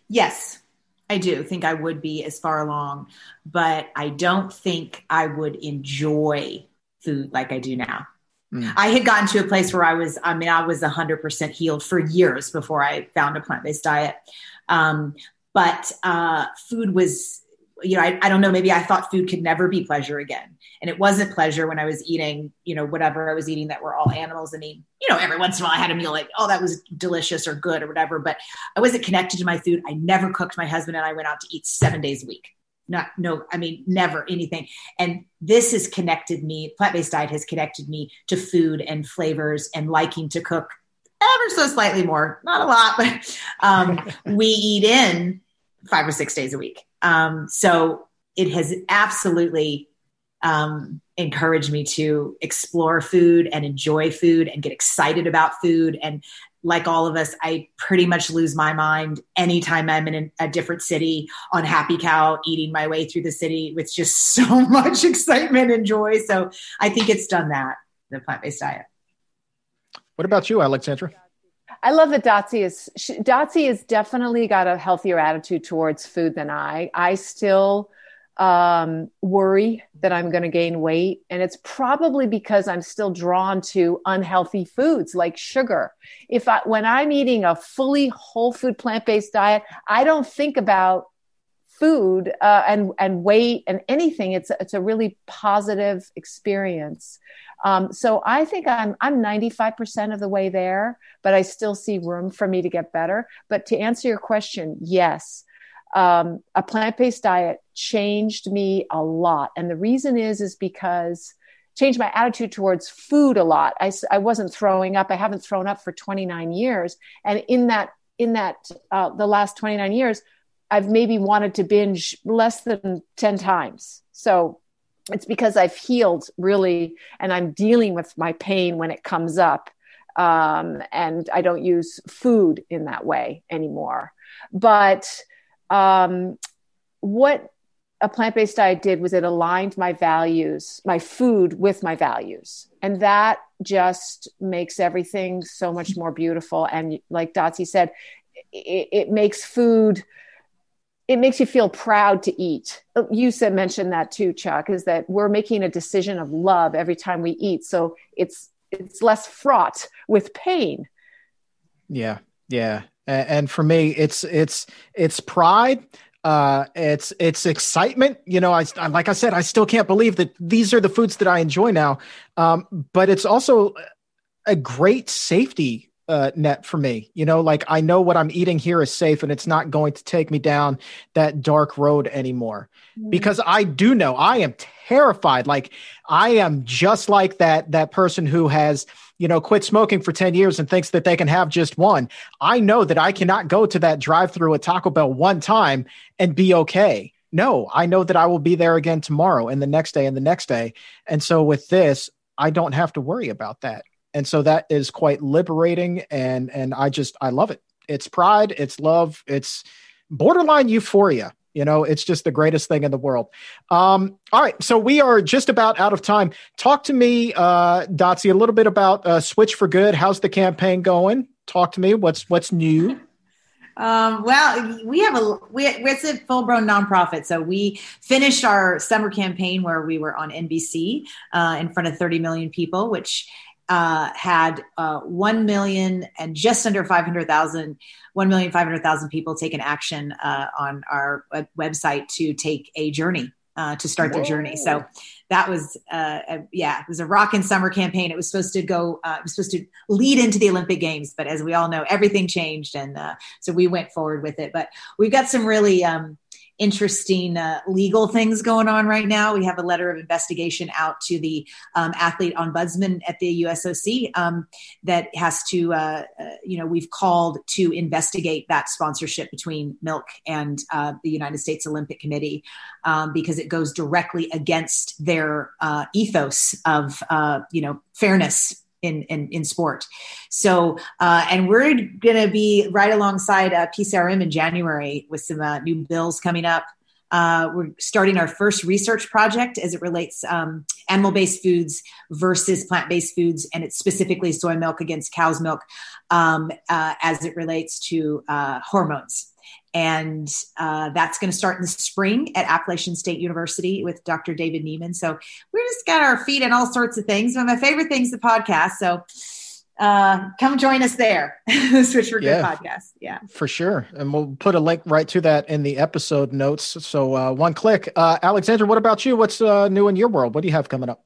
Yes, I do think I would be as far along, but I don't think I would enjoy food like I do now. Mm. I had gotten to a place where I was 100% healed for years before I found a plant-based diet. But food was, I don't know, maybe I thought food could never be pleasure again. And it wasn't pleasure when I was eating, whatever I was eating that were all animals. I mean, every once in a while I had a meal like, oh, that was delicious or good or whatever, but I wasn't connected to my food. I never cooked. My husband and I went out to eat 7 days a week. Never anything. And this has connected me, plant-based diet has connected me to food and flavors and liking to cook ever so slightly more, not a lot, but we eat in 5 or 6 days a week. So it has absolutely encouraged me to explore food and enjoy food and get excited about food. And like all of us, I pretty much lose my mind anytime I'm in a different city on Happy Cow, eating my way through the city with just so much excitement and joy. So I think it's done that, the plant-based diet. What about you, Alexandra? I love that Dotsie has definitely got a healthier attitude towards food than I. I still worry that I'm going to gain weight. And it's probably because I'm still drawn to unhealthy foods like sugar. When I'm eating a fully whole food plant-based diet, I don't think about food and weight and anything. It's a really positive experience. So I think I'm 95% of the way there, but I still see room for me to get better. But to answer your question, yes, a plant-based diet changed me a lot. And the reason is because changed my attitude towards food a lot. I wasn't throwing up. I haven't thrown up for 29 years. And in that the last 29 years, I've maybe wanted to binge less than 10 times. So it's because I've healed really, and I'm dealing with my pain when it comes up. And I don't use food in that way anymore. But what a plant-based diet did was it aligned my values, my food with my values. And that just makes everything so much more beautiful. And like Dotsie said, it makes you feel proud to eat. You mentioned that too, Chuck, is that we're making a decision of love every time we eat. So it's less fraught with pain. Yeah. Yeah. And for me, it's pride. It's excitement. I like I said, I still can't believe that these are the foods that I enjoy now. But it's also a great safety net for me. I know what I'm eating here is safe and it's not going to take me down that dark road anymore, because I do know I am terrified. Like I am just like that person who has, quit smoking for 10 years and thinks that they can have just one. I know that I cannot go to that drive-thru at Taco Bell one time and be okay. No, I know that I will be there again tomorrow and the next day and the next day. And so with this, I don't have to worry about that. And so that is quite liberating. And I love it. It's pride, it's love, it's borderline euphoria. It's just the greatest thing in the world. All right. So we are just about out of time. Talk to me, Dotsie, a little bit about Switch for Good. How's the campaign going? Talk to me. What's new? Well, it's a full-blown nonprofit. So we finished our summer campaign where we were on NBC in front of 30 million people, which had 1 million and just under 500,000, 1,500,000 people taken action on our website to take a journey, to start their journey. So that was, it was a rockin' summer campaign. It was supposed to lead into the Olympic Games, but as we all know, everything changed. And so we went forward with it, but we've got some really interesting legal things going on right now. We have a letter of investigation out to the athlete ombudsman at the USOC that has to, we've called to investigate that sponsorship between Milk and the United States Olympic Committee because it goes directly against their ethos of, fairness in sport. So, and we're going to be right alongside PCRM in January with some new bills coming up. We're starting our first research project as it relates animal-based foods versus plant-based foods, and it's specifically soy milk against cow's milk as it relates to hormones. And that's going to start in the spring at Appalachian State University with Dr. David Neiman. So we're just got our feet in all sorts of things. One of my favorite things, the podcast. So come join us there. Switch for Good podcast. Yeah, for sure. And we'll put a link right to that in the episode notes. So one click. Alexandra, what about you? What's new in your world? What do you have coming up?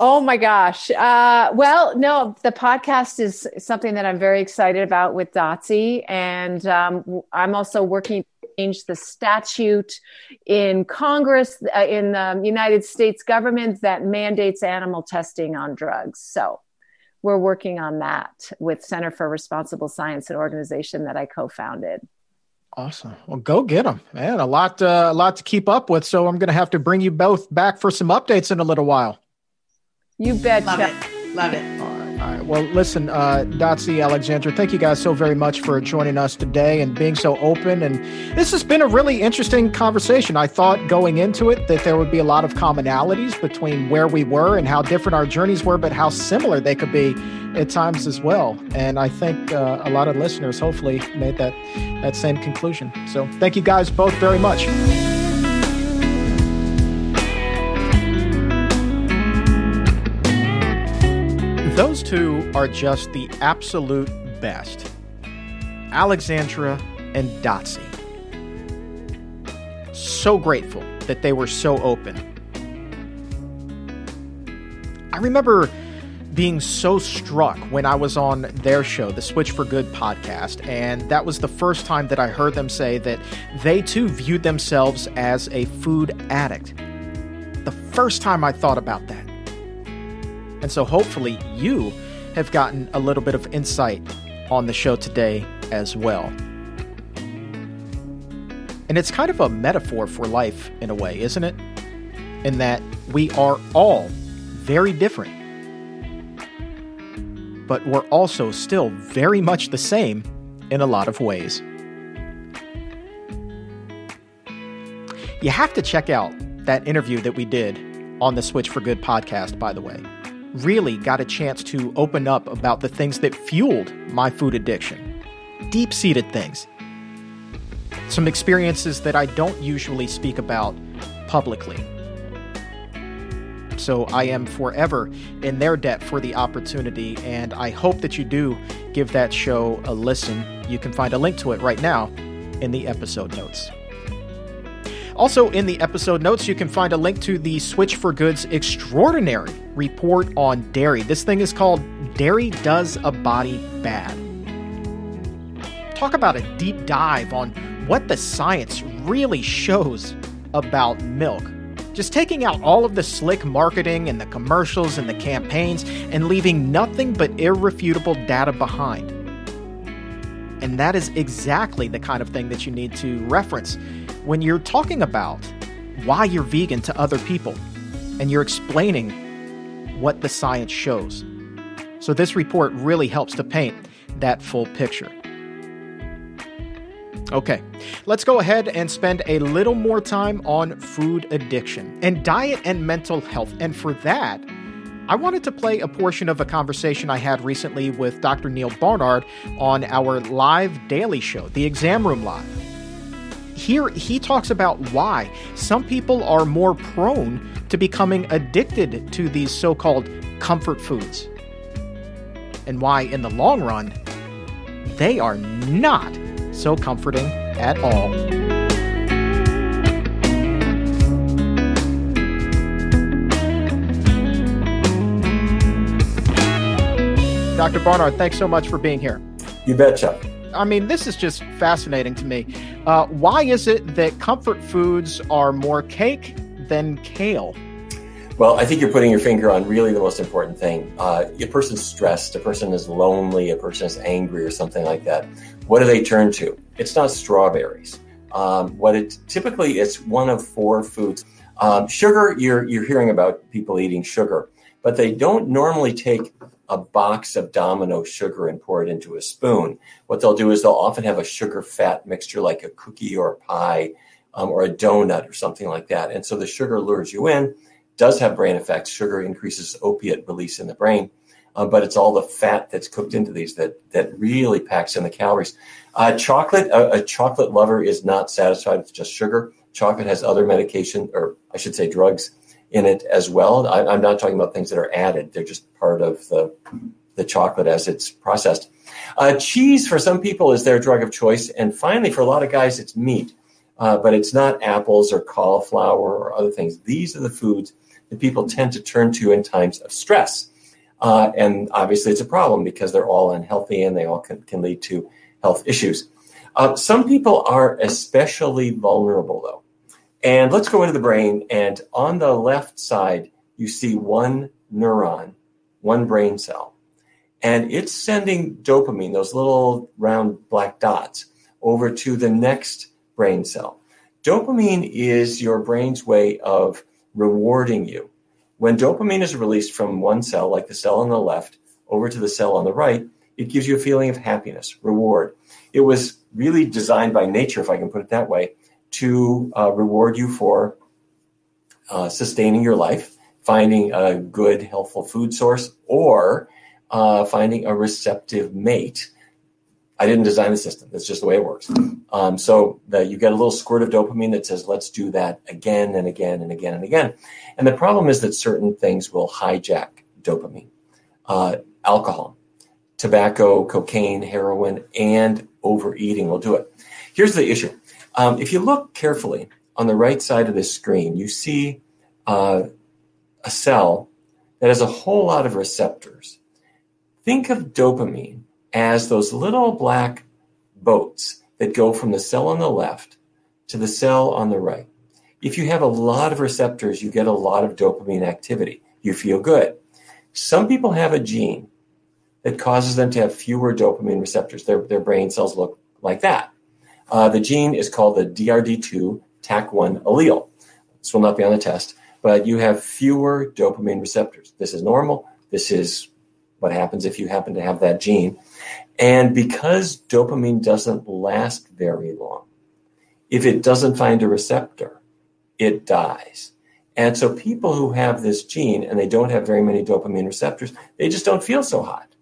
Oh my gosh. Well, no, the podcast is something that I'm very excited about with Dotsie. And I'm also working to change the statute in Congress, in the United States government that mandates animal testing on drugs. So we're working on that with Center for Responsible Science, an organization that I co-founded. Awesome. Well, go get them, man. A lot to keep up with. So I'm going to have to bring you both back for some updates in a little while. You bet. Love it. All right. Well, listen, Dotsie, Alexandra, thank you guys so very much for joining us today and being so open. And this has been a really interesting conversation. I thought going into it that there would be a lot of commonalities between where we were and how different our journeys were, but how similar they could be at times as well. And I think a lot of listeners hopefully made that same conclusion. So thank you guys both very much. Those two are just the absolute best, Alexandra and Dotsie. So grateful that they were so open. I remember being so struck when I was on their show, the Switch for Good podcast, and that was the first time that I heard them say that they too viewed themselves as a food addict. The first time I thought about that. And so hopefully you have gotten a little bit of insight on the show today as well. And it's kind of a metaphor for life in a way, isn't it? In that we are all very different. But we're also still very much the same in a lot of ways. You have to check out that interview that we did on the Switch for Good podcast, by the way. Really got a chance to open up about the things that fueled my food addiction. Deep-seated things. Some experiences that I don't usually speak about publicly. So I am forever in their debt for the opportunity, and I hope that you do give that show a listen. You can find a link to it right now in the episode notes. Also in the episode notes, you can find a link to the Switch for Good's extraordinary report on dairy. This thing is called Dairy Does a Body Bad. Talk about a deep dive on what the science really shows about milk. Just taking out all of the slick marketing and the commercials and the campaigns and leaving nothing but irrefutable data behind. And that is exactly the kind of thing that you need to reference when you're talking about why you're vegan to other people and you're explaining what the science shows. So this report really helps to paint that full picture. Okay, let's go ahead and spend a little more time on food addiction and diet and mental health. And for that, I wanted to play a portion of a conversation I had recently with Dr. Neal Barnard on our live daily show, The Exam Room Live. Here, he talks about why some people are more prone to becoming addicted to these so-called comfort foods, and why, in the long run, they are not so comforting at all. Dr. Barnard, thanks so much for being here. You betcha. I mean, this is just fascinating to me. Why is it that comfort foods are more cake than kale? Well, I think you're putting your finger on really the most important thing. A person's stressed, a person is lonely, a person is angry or something like that. What do they turn to? It's not strawberries. Typically, it's one of four foods. Sugar, you're hearing about people eating sugar, but they don't normally take a box of Domino sugar and pour it into a spoon. What they'll do is they'll often have a sugar fat mixture like a cookie or a pie or a donut or something like that. And so the sugar lures you in, does have brain effects. Sugar increases opiate release in the brain. but it's all the fat that's cooked into these that really packs in the calories. Chocolate, a chocolate lover is not satisfied with just sugar. Chocolate has other medication, or I should say drugs, in it as well. I'm not talking about things that are added. They're just part of the chocolate as it's processed. Cheese, for some people, is their drug of choice. And finally, for a lot of guys, it's meat. But it's not apples or cauliflower or other things. These are the foods that people tend to turn to in times of stress. And obviously it's a problem because they're all unhealthy and they all can lead to health issues. Some people are especially vulnerable, though. And let's go into the brain. And on the left side, you see one neuron, one brain cell. And it's sending dopamine, those little round black dots, over to the next brain cell. Dopamine is your brain's way of rewarding you. When dopamine is released from one cell, like the cell on the left, over to the cell on the right, it gives you a feeling of happiness, reward. It was really designed by nature, if I can put it that way, to reward you for sustaining your life, finding a good, healthful food source, or finding a receptive mate. I didn't design the system. That's just the way it works. So you get a little squirt of dopamine that says, let's do that again and again and again and again. And the problem is that certain things will hijack dopamine. Alcohol, tobacco, cocaine, heroin, and overeating will do it. Here's the issue. If you look carefully on the right side of this screen, you see a cell that has a whole lot of receptors. Think of dopamine as those little black boats that go from the cell on the left to the cell on the right. If you have a lot of receptors, you get a lot of dopamine activity. You feel good. Some people have a gene that causes them to have fewer dopamine receptors. Their brain cells look like that. The gene is called the DRD2-TAC1 allele. This will not be on the test, but you have fewer dopamine receptors. This is normal. This is what happens if you happen to have that gene. And because dopamine doesn't last very long, if it doesn't find a receptor, it dies. And so people who have this gene and they don't have very many dopamine receptors, they just don't feel so hot.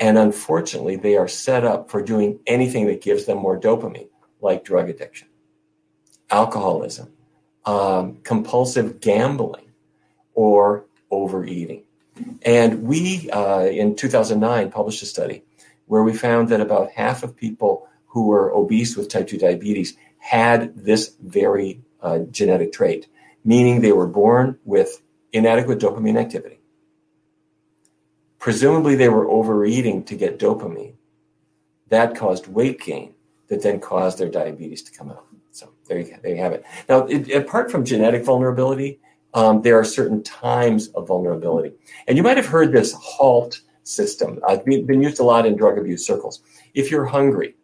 And unfortunately, they are set up for doing anything that gives them more dopamine, like drug addiction, alcoholism, compulsive gambling, or overeating. And we, in 2009, published a study where we found that about half of people who were obese with type 2 diabetes had this very genetic trait, meaning they were born with inadequate dopamine activity. Presumably, they were overeating to get dopamine. That caused weight gain that then caused their diabetes to come out. So there you have it. Now, apart from genetic vulnerability, there are certain times of vulnerability. And you might have heard this HALT system. It's been used a lot in drug abuse circles. If you're hungry,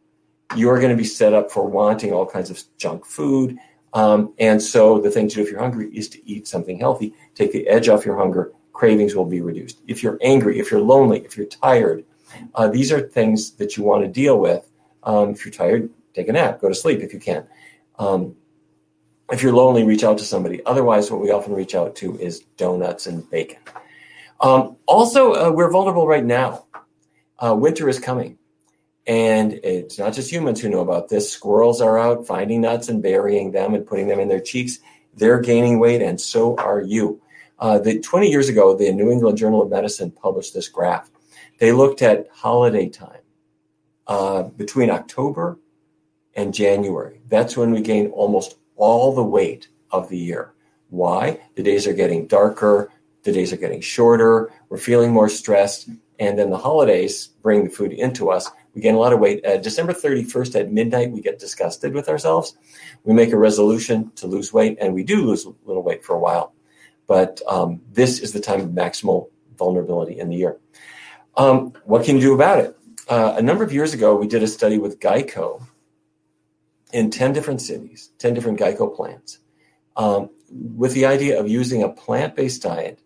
you're going to be set up for wanting all kinds of junk food. And so the thing to do if you're hungry is to eat something healthy, take the edge off your hunger, cravings will be reduced. If you're angry, if you're lonely, if you're tired, these are things that you want to deal with. If you're tired, take a nap, go to sleep if you can. If you're lonely, reach out to somebody. Otherwise, what we often reach out to is donuts and bacon. Also, we're vulnerable right now. Winter is coming. And it's not just humans who know about this. Squirrels are out finding nuts and burying them and putting them in their cheeks. They're gaining weight, and so are you. 20 years ago, the New England Journal of Medicine published this graph. They looked at holiday time between October and January. That's when we gain almost all the weight of the year. Why? The days are getting darker. The days are getting shorter. We're feeling more stressed. And then the holidays bring the food into us. We gain a lot of weight. December 31st at midnight, we get disgusted with ourselves. We make a resolution to lose weight, and we do lose a little weight for a while. But this is the time of maximal vulnerability in the year. What can you do about it? A number of years ago, we did a study with GEICO in 10 different cities, 10 different GEICO plants, with the idea of using a plant-based diet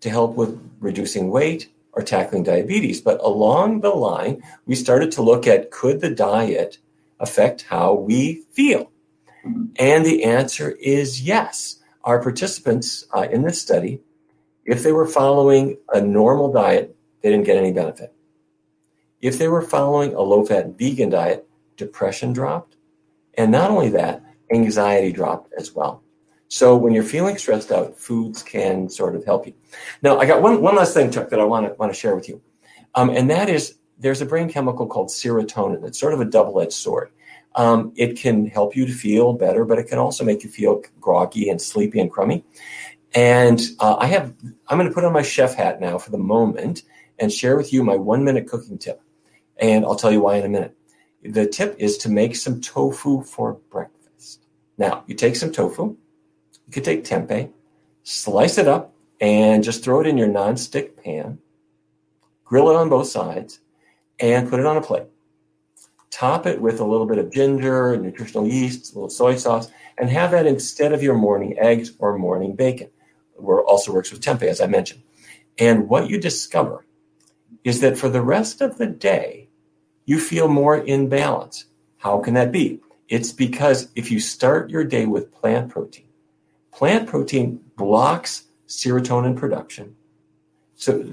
to help with reducing weight or tackling diabetes. But along the line, we started to look at, could the diet affect how we feel? And the answer is yes. Our participants in this study If they were following a normal diet, they didn't get any benefit. If they were following a low-fat vegan diet, depression dropped. And not only that, anxiety dropped as well. So when you're feeling stressed out, foods can sort of help you. Now, I got one last thing, Chuck, that I want to share with you. And that is there's a brain chemical called serotonin. It's sort of a double-edged sword. It can help you to feel better, but it can also make you feel groggy and sleepy and crummy. And I'm going to put on my chef hat now for the moment and share with you my 1-minute cooking tip. And I'll tell you why in a minute. The tip is to make some tofu for breakfast. Now, you take some tofu. You could take tempeh, slice it up, and just throw it in your nonstick pan, grill it on both sides, and put it on a plate. Top it with a little bit of ginger, nutritional yeast, a little soy sauce, and have that instead of your morning eggs or morning bacon. It also works with tempeh, as I mentioned. And what you discover is that for the rest of the day, you feel more in balance. How can that be? It's because if you start your day with plant protein blocks serotonin production. So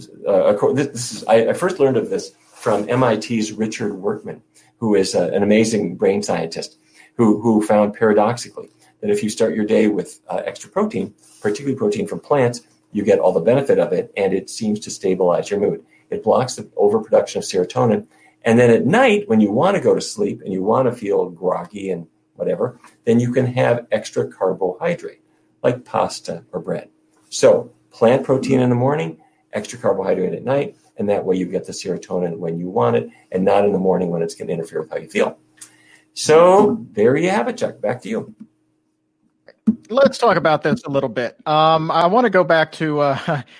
I first learned of this from MIT's Richard Workman, who is an amazing brain scientist who found paradoxically that if you start your day with extra protein, particularly protein from plants, you get all the benefit of it, and it seems to stabilize your mood. It blocks the overproduction of serotonin. And then at night, when you want to go to sleep and you want to feel groggy and whatever, then you can have extra carbohydrate, like pasta or bread. So plant protein in the morning, extra carbohydrate at night, and that way you get the serotonin when you want it and not in the morning when it's going to interfere with how you feel. So there you have it, Chuck. Back to you. Let's talk about this a little bit. I want to go back to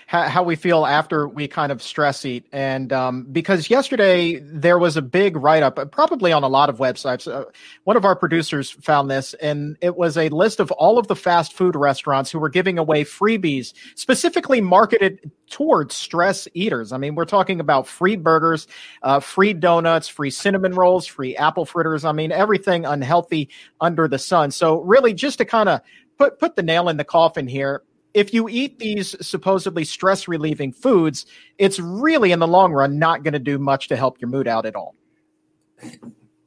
how we feel after we kind of stress eat. And because yesterday there was a big write-up, probably on a lot of websites. One of our producers found this, and it was a list of all of the fast food restaurants who were giving away freebies specifically marketed towards stress eaters. I mean, we're talking about free burgers, free donuts, free cinnamon rolls, free apple fritters. I mean, everything unhealthy under the sun. So really just to kind of put the nail in the coffin here. If you eat these supposedly stress relieving foods, it's really in the long run not going to do much to help your mood out at all.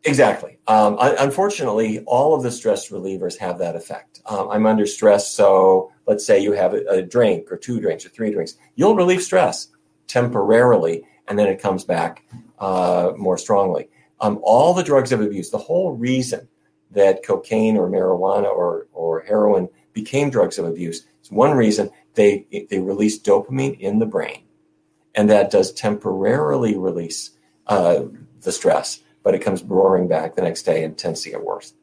Exactly. Unfortunately, all of the stress relievers have that effect. I'm under stress, so let's say you have a drink or 2 drinks or 3 drinks. You'll relieve stress temporarily, and then it comes back more strongly. All the drugs of abuse, the whole reason that cocaine or marijuana or heroin became drugs of abuse, it's one reason they release dopamine in the brain, and that does temporarily release the stress. But it comes roaring back the next day and tends to get worse.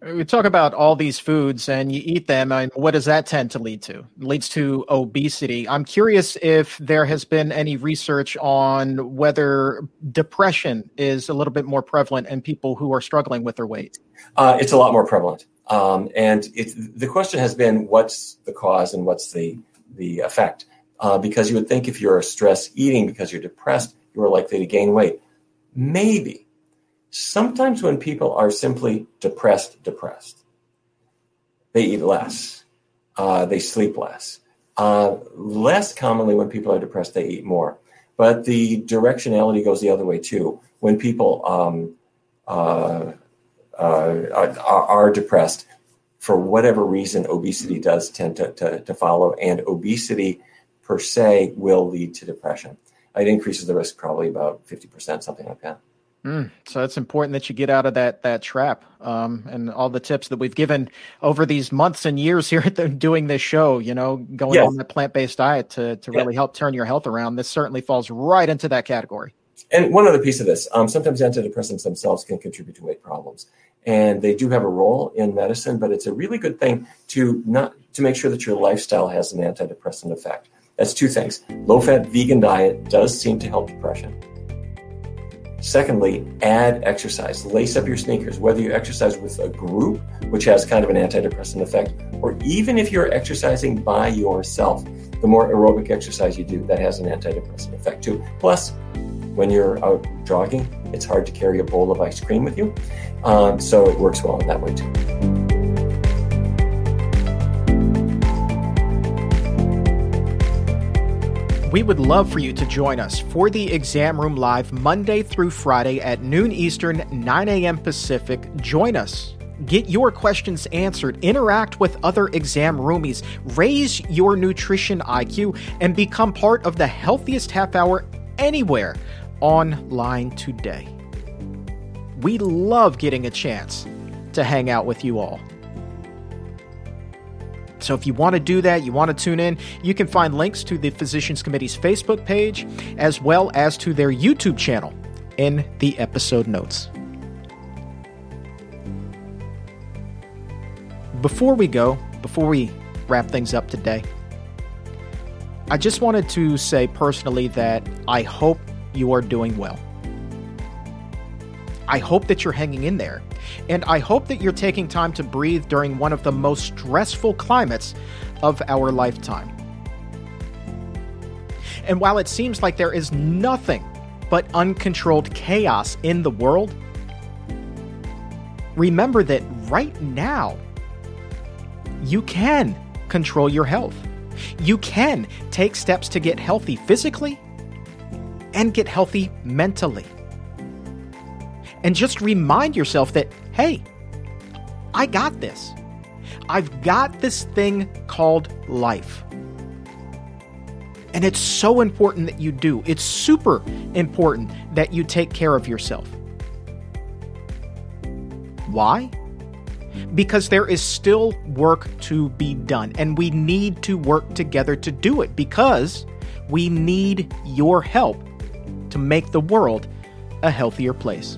We talk about all these foods and you eat them. And what does that tend to lead to? It leads to obesity. I'm curious if there has been any research on whether depression is a little bit more prevalent in people who are struggling with their weight. It's a lot more prevalent. The question has been, what's the cause and what's the effect? Because you would think if you're stress eating because you're depressed, you are likely to gain weight. Maybe. Sometimes when people are simply depressed, they eat less, they sleep less. Less commonly when people are depressed, they eat more. But the directionality goes the other way too. When people are depressed, for whatever reason, obesity does tend to follow, and obesity per se will lead to depression. It increases the risk probably about 50%, something like that. So it's important that you get out of that trap, and all the tips that we've given over these months and years here at doing this show, going on the plant-based diet to really help turn your health around. This certainly falls right into that category. And one other piece of this, sometimes antidepressants themselves can contribute to weight problems, and they do have a role in medicine, but it's a really good thing to make sure that your lifestyle has an antidepressant effect. That's two things. Low-fat vegan diet does seem to help depression. Secondly, add exercise. Lace up your sneakers, whether you exercise with a group, which has kind of an antidepressant effect, or even if you're exercising by yourself, the more aerobic exercise you do, that has an antidepressant effect too. Plus, when you're out jogging, it's hard to carry a bowl of ice cream with you. So it works well in that way too. We would love for you to join us for the Exam Room Live Monday through Friday at noon Eastern, 9 a.m. Pacific. Join us. Get your questions answered, interact with other exam roomies, raise your nutrition IQ, and become part of the healthiest half hour anywhere online today. We love getting a chance to hang out with you all. So if you want to do that, you want to tune in, you can find links to the Physicians Committee's Facebook page as well as to their YouTube channel in the episode notes. Before we wrap things up today, I just wanted to say personally that I hope you are doing well. I hope that you're hanging in there, and I hope that you're taking time to breathe during one of the most stressful climates of our lifetime. And while it seems like there is nothing but uncontrolled chaos in the world, remember that right now, you can control your health. You can take steps to get healthy physically and get healthy mentally. And just remind yourself that, hey, I got this. I've got this thing called life. And it's so important that you do. It's super important that you take care of yourself. Why? Because there is still work to be done, and we need to work together to do it because we need your help to make the world a healthier place.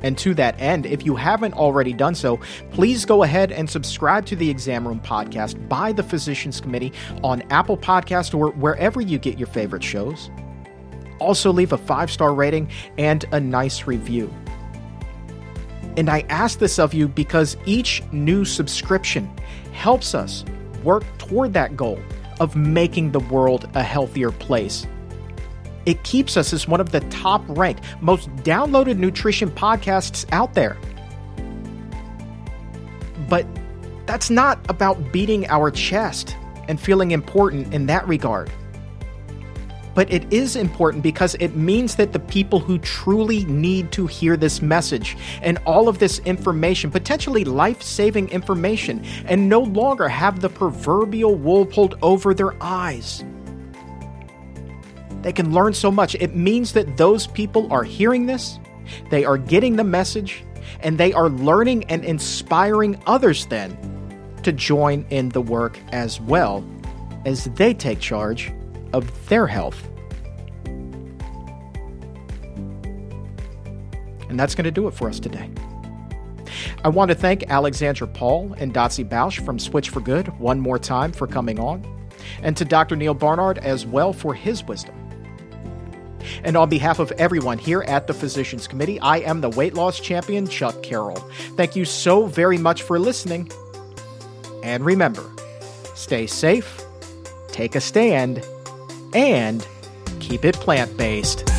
And to that end, if you haven't already done so, please go ahead and subscribe to the Exam Room podcast by the Physicians Committee on Apple Podcasts or wherever you get your favorite shows. Also leave a 5-star rating and a nice review. And I ask this of you because each new subscription helps us work toward that goal of making the world a healthier place. It keeps us as one of the top-ranked, most downloaded nutrition podcasts out there. But that's not about beating our chest and feeling important in that regard. But it is important because it means that the people who truly need to hear this message and all of this information, potentially life-saving information, and no longer have the proverbial wool pulled over their eyes. They can learn so much. It means that those people are hearing this, they are getting the message, and they are learning and inspiring others then to join in the work as well as they take charge of their health. And that's going to do it for us today. I want to thank Alexandra Paul and Dotsie Bausch from Switch for Good one more time for coming on, and to Dr. Neal Barnard as well for his wisdom. And on behalf of everyone here at the Physicians Committee, I am the weight loss champion, Chuck Carroll. Thank you so very much for listening. And remember, stay safe, take a stand, and keep it plant-based.